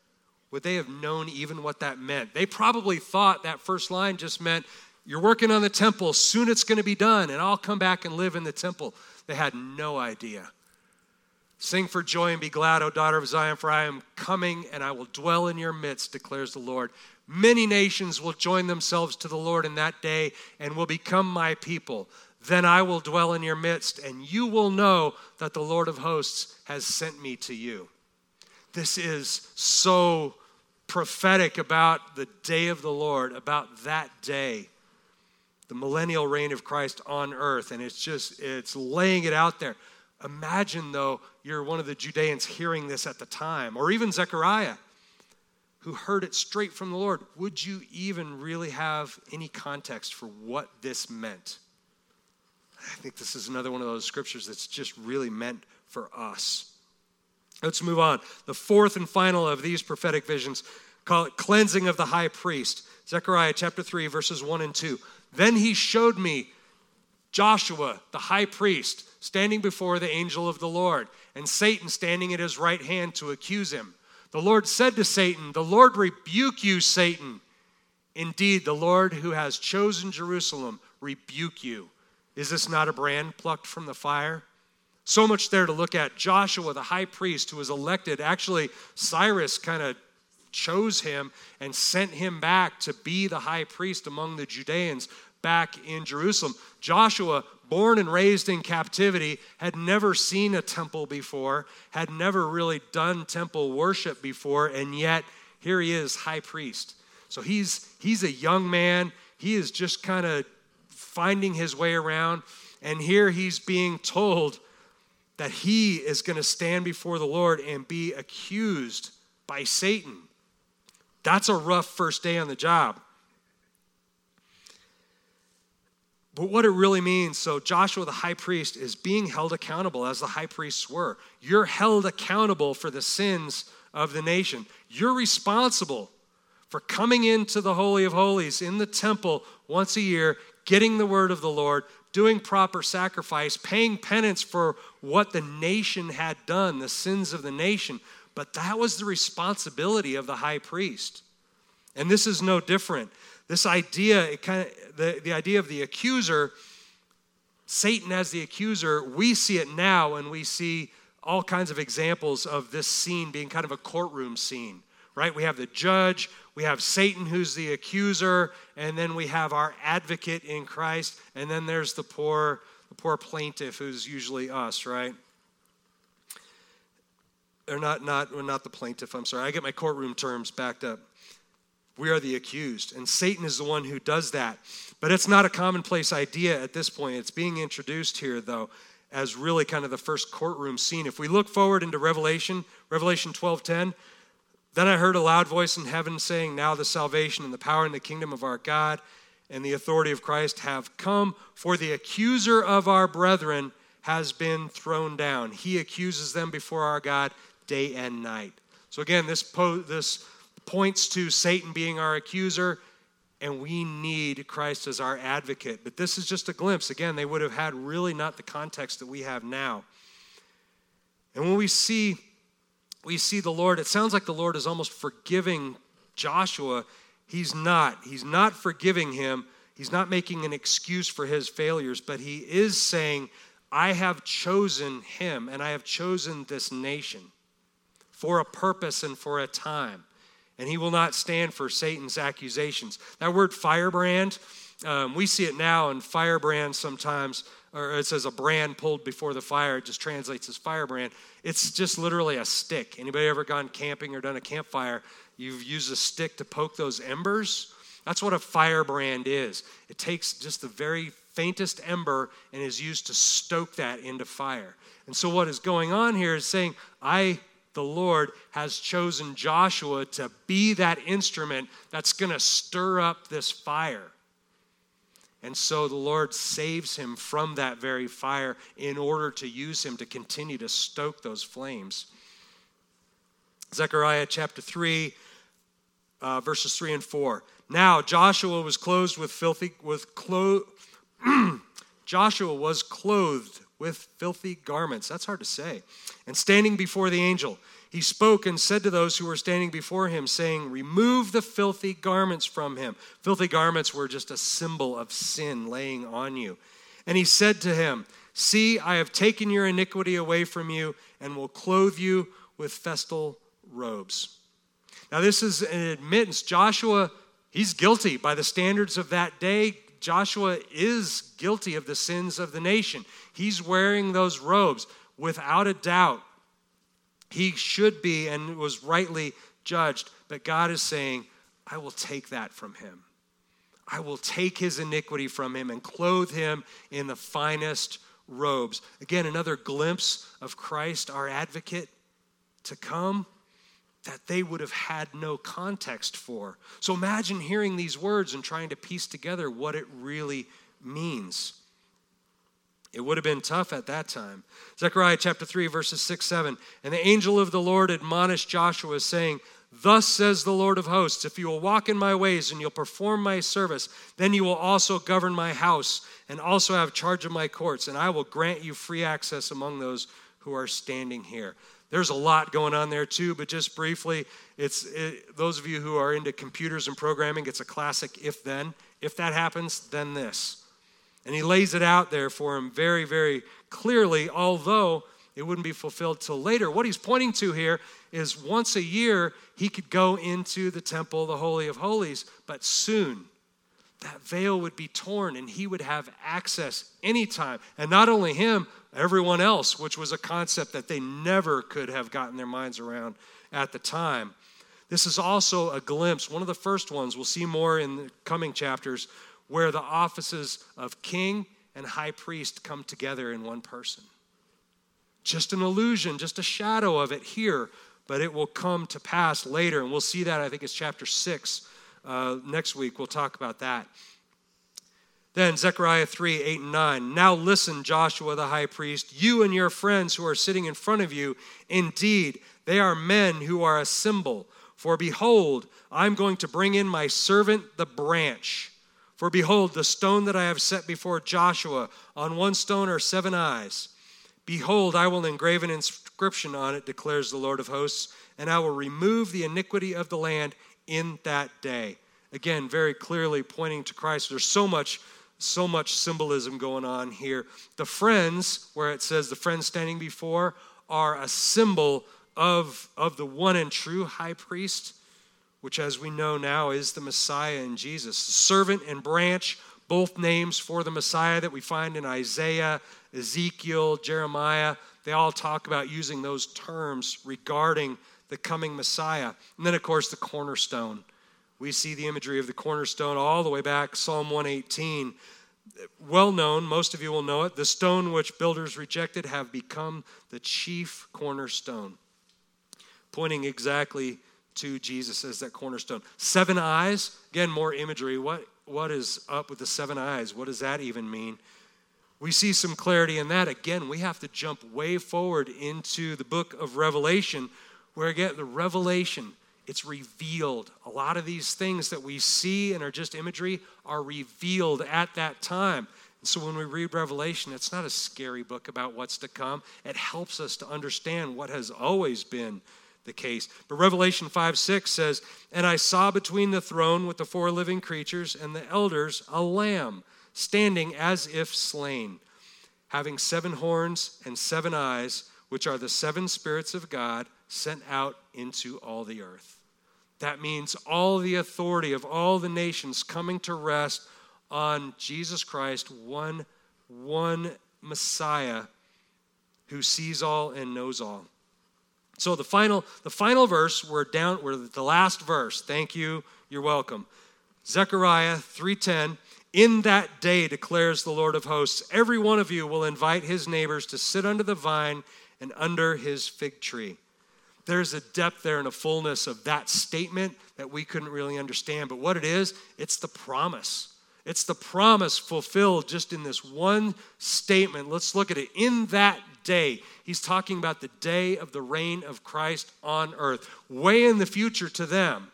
Would they have known even what that meant? They probably thought that first line just meant, you're working on the temple, soon it's going to be done, and I'll come back and live in the temple. They had no idea. Sing for joy and be glad, O daughter of Zion, for I am coming and I will dwell in your midst, declares the Lord. Many nations will join themselves to the Lord in that day and will become my people. Then I will dwell in your midst, and you will know that the Lord of hosts has sent me to you. This is so prophetic about the day of the Lord, about that day. the millennial reign of Christ on earth. And it's just, it's laying it out there. Imagine, though, you're one of the Judeans hearing this at the time, or even Zechariah, who heard it straight from the Lord. Would you even really have any context for what this meant? I think this is another one of those scriptures that's just really meant for us. Let's move on. The fourth and final of these prophetic visions, call it cleansing of the high priest. Zechariah chapter three, verses one and two. Then he showed me Joshua, the high priest, standing before the angel of the Lord, and Satan standing at his right hand to accuse him. The Lord said to Satan, "The Lord rebuke you, Satan. Indeed, the Lord who has chosen Jerusalem rebuke you. Is this not a brand plucked from the fire?" So much there to look at. Joshua, the high priest, who was elected, actually Cyrus kind of chose him and sent him back to be the high priest among the Judeans back in Jerusalem. Joshua, born and raised in captivity, had never seen a temple before, had never really done temple worship before, and yet here he is, high priest. So he's he's a young man. He is just kind of finding his way around, and here he's being told that he is going to stand before the Lord and be accused by Satan. That's a rough first day on the job. But what it really means, so Joshua the high priest is being held accountable as the high priests were. You're held accountable for the sins of the nation. You're responsible for coming into the Holy of Holies in the temple once a year, getting the word of the Lord, doing proper sacrifice, paying penance for what the nation had done, the sins of the nation. But that was the responsibility of the high priest. And this is no different. This idea, it kind of, the, the idea of the accuser, Satan as the accuser, we see it now, and we see all kinds of examples of this scene being kind of a courtroom scene, right? We have the judge, we have Satan who's the accuser, and then we have our advocate in Christ, and then there's the poor, the poor plaintiff who's usually us, right? Or not, not, well, not the plaintiff, I'm sorry. I get my courtroom terms backed up. We are the accused, and Satan is the one who does that. But it's not a commonplace idea at this point. It's being introduced here, though, as really kind of the first courtroom scene. If we look forward into Revelation, Revelation twelve ten, then I heard a loud voice in heaven saying, "Now the salvation and the power and the kingdom of our God and the authority of Christ have come, for the accuser of our brethren has been thrown down. He accuses them before our God day and night." So again, this po- this. points to Satan being our accuser, and we need Christ as our advocate. But this is just a glimpse. Again, they would have had really not the context that we have now. And when we see, we see the Lord, it sounds like the Lord is almost forgiving Joshua. He's not. He's not forgiving him. He's not making an excuse for his failures, but he is saying, I have chosen him, and I have chosen this nation for a purpose and for a time. And he will not stand for Satan's accusations. That word firebrand, um, we see it now in firebrand sometimes, or it says a brand pulled before the fire. It just translates as firebrand. It's just literally a stick. Anybody ever gone camping or done a campfire? You've used a stick to poke those embers? That's what a firebrand is. It takes just the very faintest ember and is used to stoke that into fire. And so what is going on here is saying, I... the Lord has chosen Joshua to be that instrument that's going to stir up this fire. And so the Lord saves him from that very fire in order to use him to continue to stoke those flames. Zechariah chapter three, uh, verses three and four. Now Joshua was clothed with filthy with clo- Joshua was clothed with filthy garments. That's hard to say. And standing before the angel, he spoke and said to those who were standing before him, saying, "Remove the filthy garments from him." Filthy garments were just a symbol of sin laying on you. And he said to him, "See, I have taken your iniquity away from you and will clothe you with festal robes." Now this is an admittance. Joshua, he's guilty by the standards of that day. Joshua is guilty of the sins of the nation. He's wearing those robes without a doubt. He should be and was rightly judged. But God is saying, I will take that from him. I will take his iniquity from him and clothe him in the finest robes. Again, another glimpse of Christ, our advocate, to come that they would have had no context for. So imagine hearing these words and trying to piece together what it really means. It would have been tough at that time. Zechariah chapter three, verses six, seven. And the angel of the Lord admonished Joshua, saying, "Thus says the Lord of hosts, if you will walk in my ways and you'll perform my service, then you will also govern my house and also have charge of my courts, and I will grant you free access among those who are standing here." There's a lot going on there too, but just briefly, it's it, those of you who are into computers and programming, it's a classic if-then. If that happens, then this. And he lays it out there for him very, very clearly, although it wouldn't be fulfilled till later. What he's pointing to here is once a year, he could go into the temple, the Holy of Holies, but soon that veil would be torn and he would have access anytime. And not only him, everyone else, which was a concept that they never could have gotten their minds around at the time. This is also a glimpse, one of the first ones, we'll see more in the coming chapters, where the offices of king and high priest come together in one person. Just an illusion, just a shadow of it here, but it will come to pass later. And we'll see that, I think it's chapter six uh, next week. We'll talk about that. Then Zechariah three, eight and nine. Now listen, Joshua the high priest, you and your friends who are sitting in front of you. Indeed, they are men who are a symbol. For behold, I'm going to bring in my servant, the branch. For behold, the stone that I have set before Joshua, on one stone are seven eyes. Behold, I will engrave an inscription on it, declares the Lord of hosts, and I will remove the iniquity of the land in that day. Again, very clearly pointing to Christ. There's so much, so much symbolism going on here. The friends, where it says the friends standing before, are a symbol of, of the one and true high priest, which as we know now is the Messiah in Jesus. The servant and branch, both names for the Messiah that we find in Isaiah, Ezekiel, Jeremiah. They all talk about using those terms regarding the coming Messiah. And then, of course, the cornerstone. We see the imagery of the cornerstone all the way back, Psalm one eighteen. Well known, most of you will know it. The stone which builders rejected have become the chief cornerstone. Pointing exactly to Jesus as that cornerstone. Seven eyes, again, more imagery. What, what is up with the seven eyes? What does that even mean? We see some clarity in that. Again, we have to jump way forward into the book of Revelation, where again, the revelation, it's revealed. A lot of these things that we see and are just imagery are revealed at that time. And so when we read Revelation, it's not a scary book about what's to come. It helps us to understand what has always been the case. But Revelation five, six says, and I saw between the throne with the four living creatures and the elders a lamb standing as if slain, having seven horns and seven eyes, which are the seven spirits of God sent out into all the earth. That means all the authority of all the nations coming to rest on Jesus Christ, one, one Messiah who sees all and knows all. So the final, the final verse, we're down, we're the last verse. Thank you. You're welcome. Zechariah three ten. In that day, declares the Lord of hosts, every one of you will invite his neighbors to sit under the vine and under his fig tree. There's a depth there and a fullness of that statement that we couldn't really understand. But what it is, it's the promise. It's the promise fulfilled just in this one statement. Let's look at it. In that day. He's talking about the day of the reign of Christ on earth. Way in the future to them,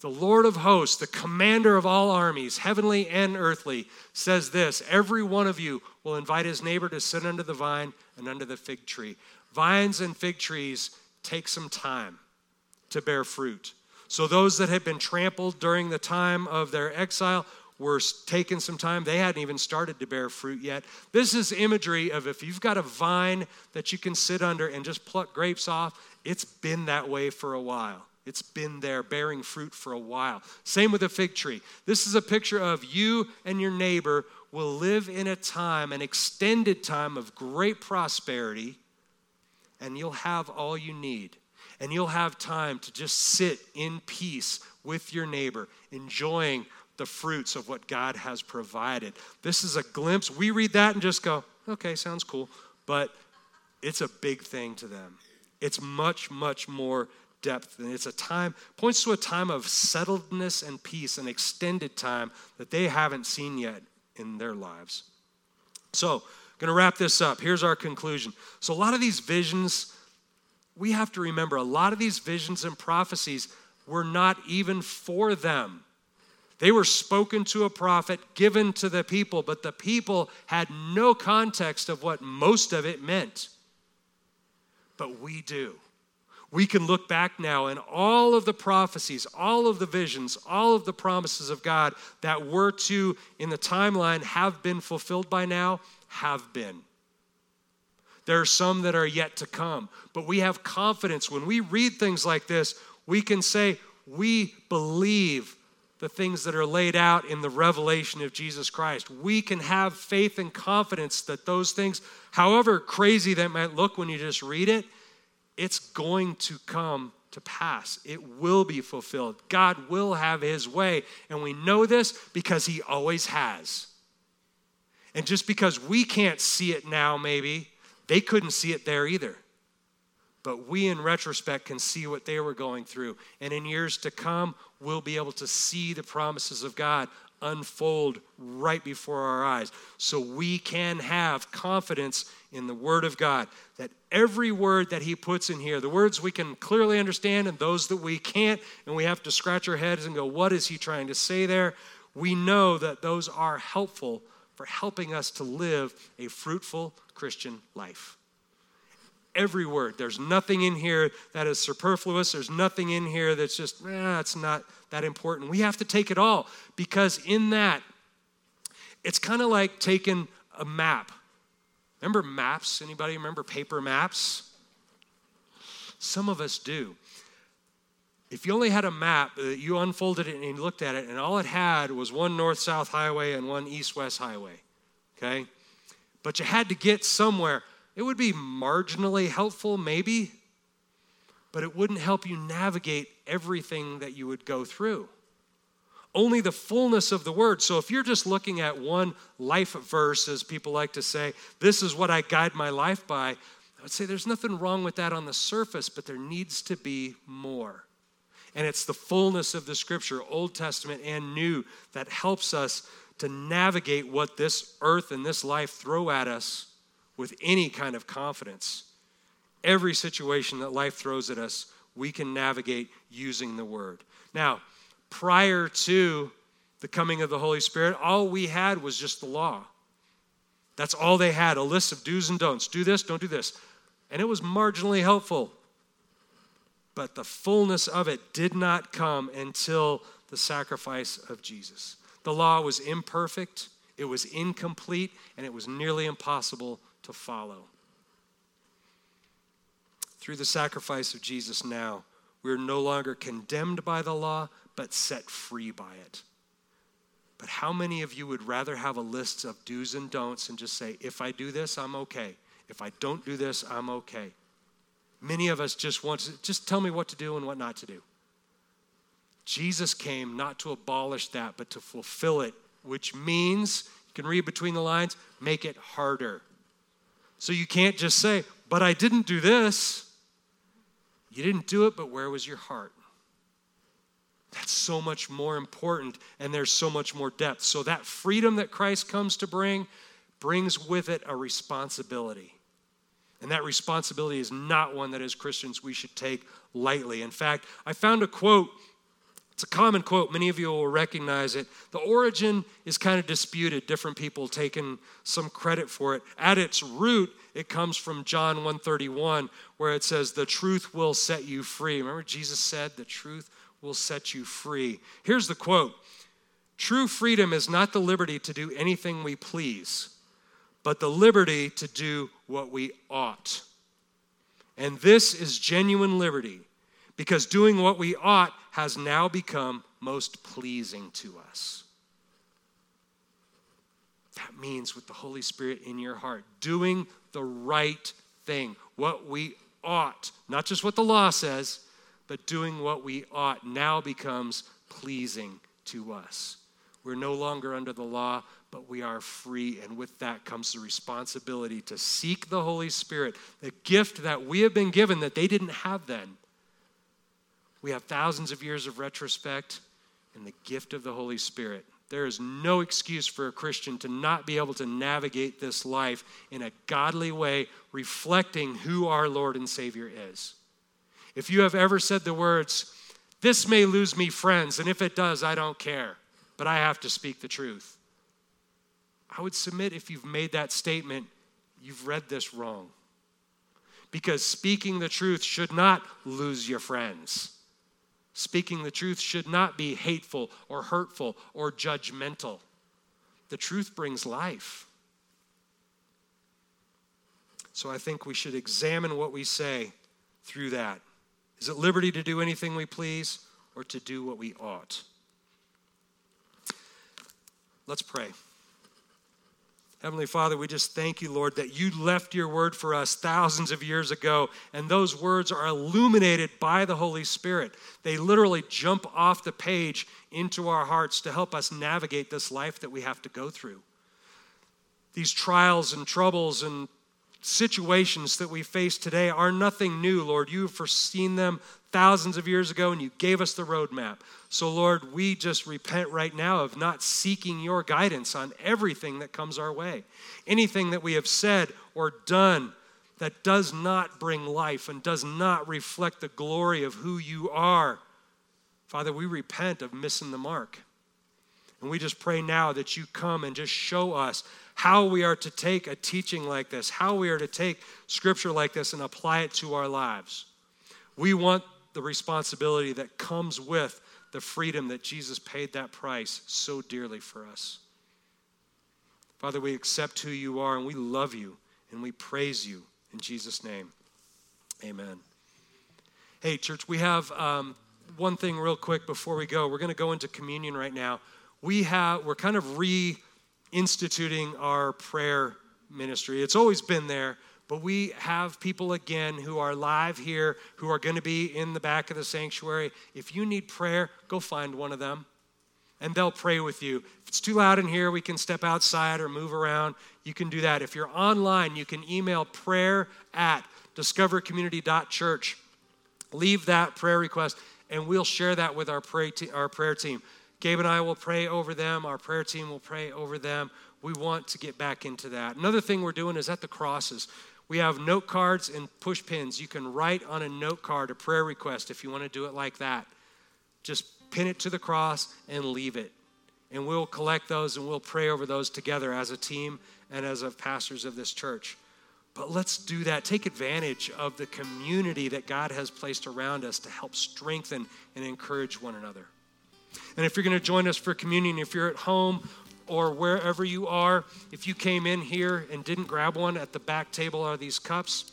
the Lord of hosts, the commander of all armies, heavenly and earthly, says this, every one of you will invite his neighbor to sit under the vine and under the fig tree. Vines and fig trees take some time to bear fruit. So those that had been trampled during the time of their exile were taking some time. They hadn't even started to bear fruit yet. This is imagery of if you've got a vine that you can sit under and just pluck grapes off, it's been that way for a while. It's been there bearing fruit for a while. Same with a fig tree. This is a picture of you and your neighbor will live in a time, an extended time of great prosperity, and you'll have all you need. And you'll have time to just sit in peace with your neighbor, enjoying the fruits of what God has provided. This is a glimpse. We read that and just go, okay, sounds cool. But it's a big thing to them. It's much, much more depth. And it's a time, points to a time of settledness and peace, an extended time that they haven't seen yet in their lives. So, going to wrap this up. Here's our conclusion. So a lot of these visions, we have to remember, a lot of these visions and prophecies were not even for them. They were spoken to a prophet, given to the people, but the people had no context of what most of it meant. But we do. We can look back now and all of the prophecies, all of the visions, all of the promises of God that were to, in the timeline, have been fulfilled by now, have been. There are some that are yet to come, but we have confidence. When we read things like this, we can say we believe the things that are laid out in the revelation of Jesus Christ. We can have faith and confidence that those things, however crazy that might look when you just read it, it's going to come to pass. It will be fulfilled. God will have his way. And we know this because he always has. And just because we can't see it now, maybe, they couldn't see it there either. But we, in retrospect, can see what they were going through. And in years to come, we'll be able to see the promises of God unfold right before our eyes. So we can have confidence in the Word of God, that every word that he puts in here, the words we can clearly understand and those that we can't, and we have to scratch our heads and go, what is he trying to say there? We know that those are helpful for helping us to live a fruitful Christian life. Every word. There's nothing in here that is superfluous. There's nothing in here that's just, nah, it's not that important. We have to take it all, because in that, it's kind of like taking a map. Remember maps? Anybody remember paper maps? Some of us do. If you only had a map, you unfolded it and you looked at it, and all it had was one north-south highway and one east-west highway, okay? But you had to get somewhere. It would be marginally helpful, maybe, but it wouldn't help you navigate everything that you would go through. Only the fullness of the word. So if you're just looking at one life verse, as people like to say, this is what I guide my life by, I would say there's nothing wrong with that on the surface, but there needs to be more. And it's the fullness of the scripture, Old Testament and New, that helps us to navigate what this earth and this life throw at us with any kind of confidence. Every situation that life throws at us, we can navigate using the word. Now, prior to the coming of the Holy Spirit, all we had was just the law. That's all they had, a list of do's and don'ts. Do this, don't do this. And it was marginally helpful. But the fullness of it did not come until the sacrifice of Jesus. The law was imperfect, it was incomplete, and it was nearly impossible to follow. Through the sacrifice of Jesus now, we're no longer condemned by the law, but set free by it. But how many of you would rather have a list of do's and don'ts and just say, if I do this, I'm okay. If I don't do this, I'm okay. Many of us just want to, just tell me what to do and what not to do. Jesus came not to abolish that, but to fulfill it, which means, you can read between the lines, make it harder. So you can't just say, but I didn't do this. You didn't do it, but where was your heart? That's so much more important, and there's so much more depth. So that freedom that Christ comes to bring brings with it a responsibility. And that responsibility is not one that as Christians we should take lightly. In fact, I found a quote. It's a common quote. Many of you will recognize it. The origin is kind of disputed. Different people taking some credit for it. At its root, it comes from John one thirty-one, where it says, the truth will set you free. Remember Jesus said, the truth will set you free. Here's the quote. True freedom is not the liberty to do anything we please, but the liberty to do what we ought. And this is genuine liberty, because doing what we ought has now become most pleasing to us. That means with the Holy Spirit in your heart, doing the right thing, what we ought, not just what the law says, but doing what we ought now becomes pleasing to us. We're no longer under the law, but we are free. And with that comes the responsibility to seek the Holy Spirit, the gift that we have been given that they didn't have then. We have thousands of years of retrospect and the gift of the Holy Spirit. There is no excuse for a Christian to not be able to navigate this life in a godly way, reflecting who our Lord and Savior is. If you have ever said the words, "This may lose me friends, and if it does, I don't care, but I have to speak the truth," I would submit if you've made that statement, you've read this wrong. Because speaking the truth should not lose your friends. Speaking the truth should not be hateful or hurtful or judgmental. The truth brings life. So I think we should examine what we say through that. Is it liberty to do anything we please or to do what we ought? Let's pray. Heavenly Father, we just thank you, Lord, that you left your word for us thousands of years ago, and those words are illuminated by the Holy Spirit. They literally jump off the page into our hearts to help us navigate this life that we have to go through. These trials and troubles and situations that we face today are nothing new, Lord. You've foreseen them thousands of years ago, and you gave us the roadmap. So, Lord, we just repent right now of not seeking your guidance on everything that comes our way. Anything that we have said or done that does not bring life and does not reflect the glory of who you are, Father, we repent of missing the mark. And we just pray now that you come and just show us how we are to take a teaching like this, how we are to take scripture like this and apply it to our lives. We want the responsibility that comes with the freedom that Jesus paid that price so dearly for us. Father, we accept who you are, and we love you, and we praise you in Jesus' name. Amen. Hey, church, we have um, one thing real quick before we go. We're going to go into communion right now. We have, we're kind of re-instituting our prayer ministry. It's always been there, but we have people again who are live here, who are going to be in the back of the sanctuary. If you need prayer, go find one of them, and they'll pray with you. If it's too loud in here, we can step outside or move around. You can do that. If you're online, you can email prayer at discover community dot church. Leave that prayer request, and we'll share that with our prayer te- our prayer team. Gabe and I will pray over them. Our prayer team will pray over them. We want to get back into that. Another thing we're doing is at the crosses. We have note cards and push pins. You can write on a note card a prayer request if you want to do it like that. Just pin it to the cross and leave it. And we'll collect those and we'll pray over those together as a team and as of pastors of this church. But let's do that. Take advantage of the community that God has placed around us to help strengthen and encourage one another. And if you're going to join us for communion, if you're at home or wherever you are, if you came in here and didn't grab one, at the back table are these cups.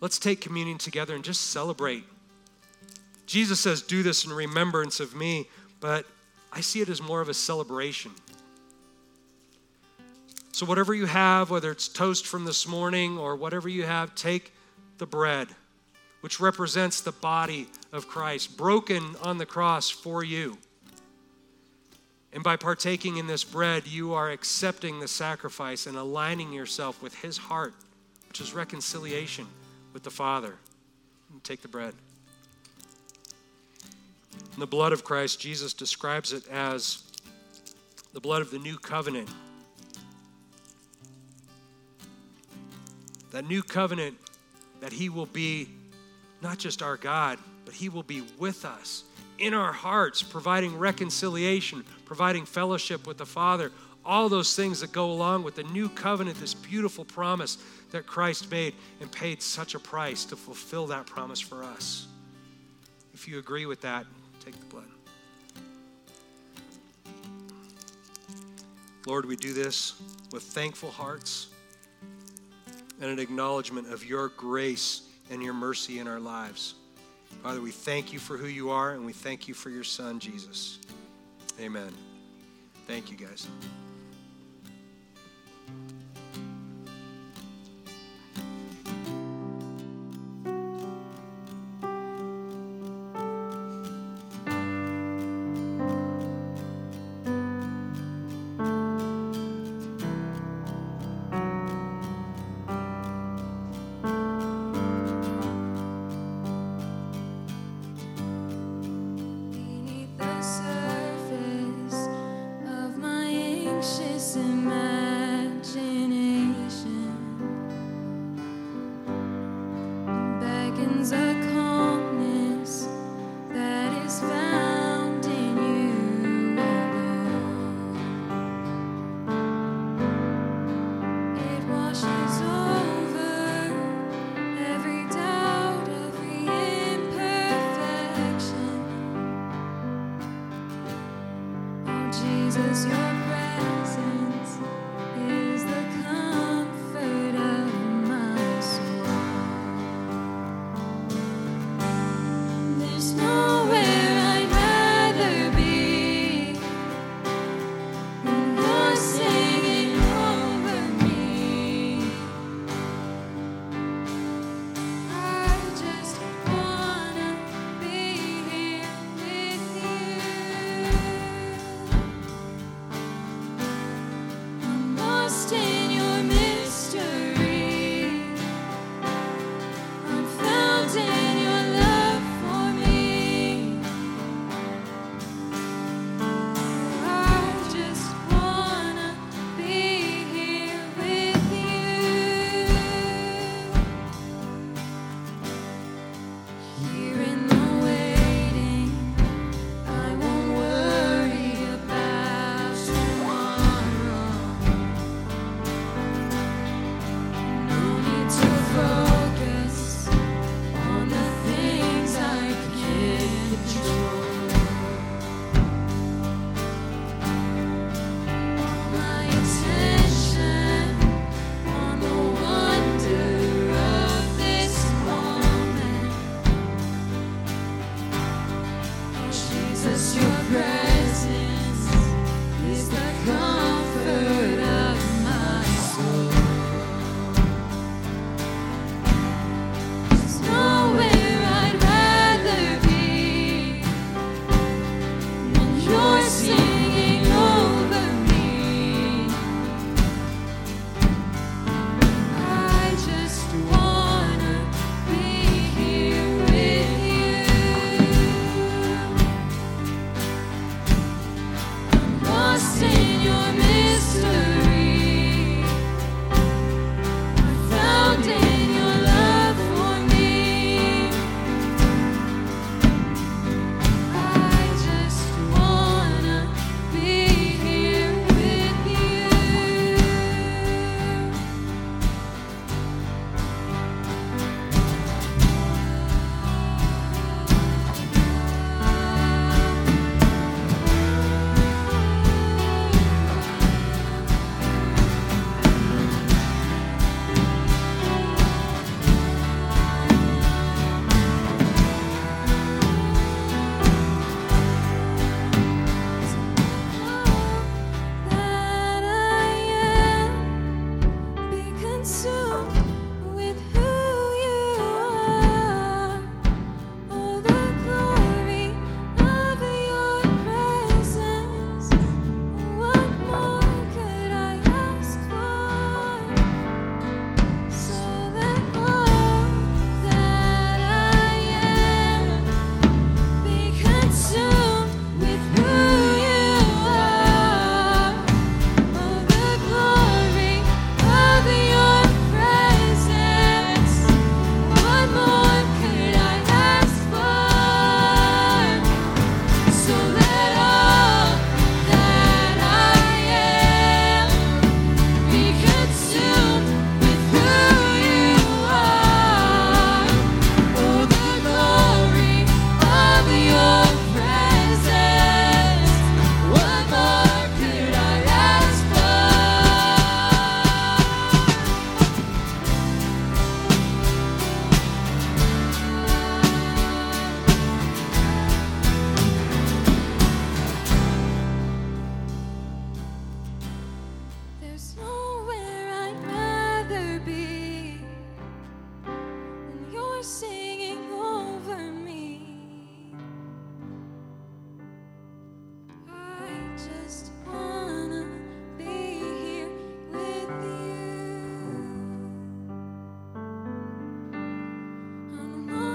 Let's take communion together and just celebrate. Jesus says, "Do this in remembrance of me," but I see it as more of a celebration. So whatever you have, whether it's toast from this morning or whatever you have, take the bread, which represents the body of Christ, broken on the cross for you. And by partaking in this bread, you are accepting the sacrifice and aligning yourself with his heart, which is reconciliation with the Father. Take the bread. In the blood of Christ, Jesus describes it as the blood of the new covenant. That new covenant that he will be not just our God, but he will be with us in our hearts, providing reconciliation, providing fellowship with the Father, all those things that go along with the new covenant, this beautiful promise that Christ made and paid such a price to fulfill that promise for us. If you agree with that, take the blood. Lord, we do this with thankful hearts and an acknowledgement of your grace and your mercy in our lives. Father, we thank you for who you are, and we thank you for your Son, Jesus. Amen. Thank you, guys.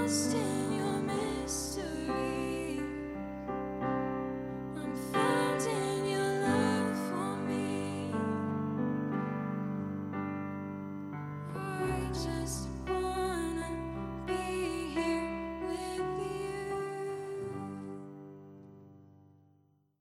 Stay.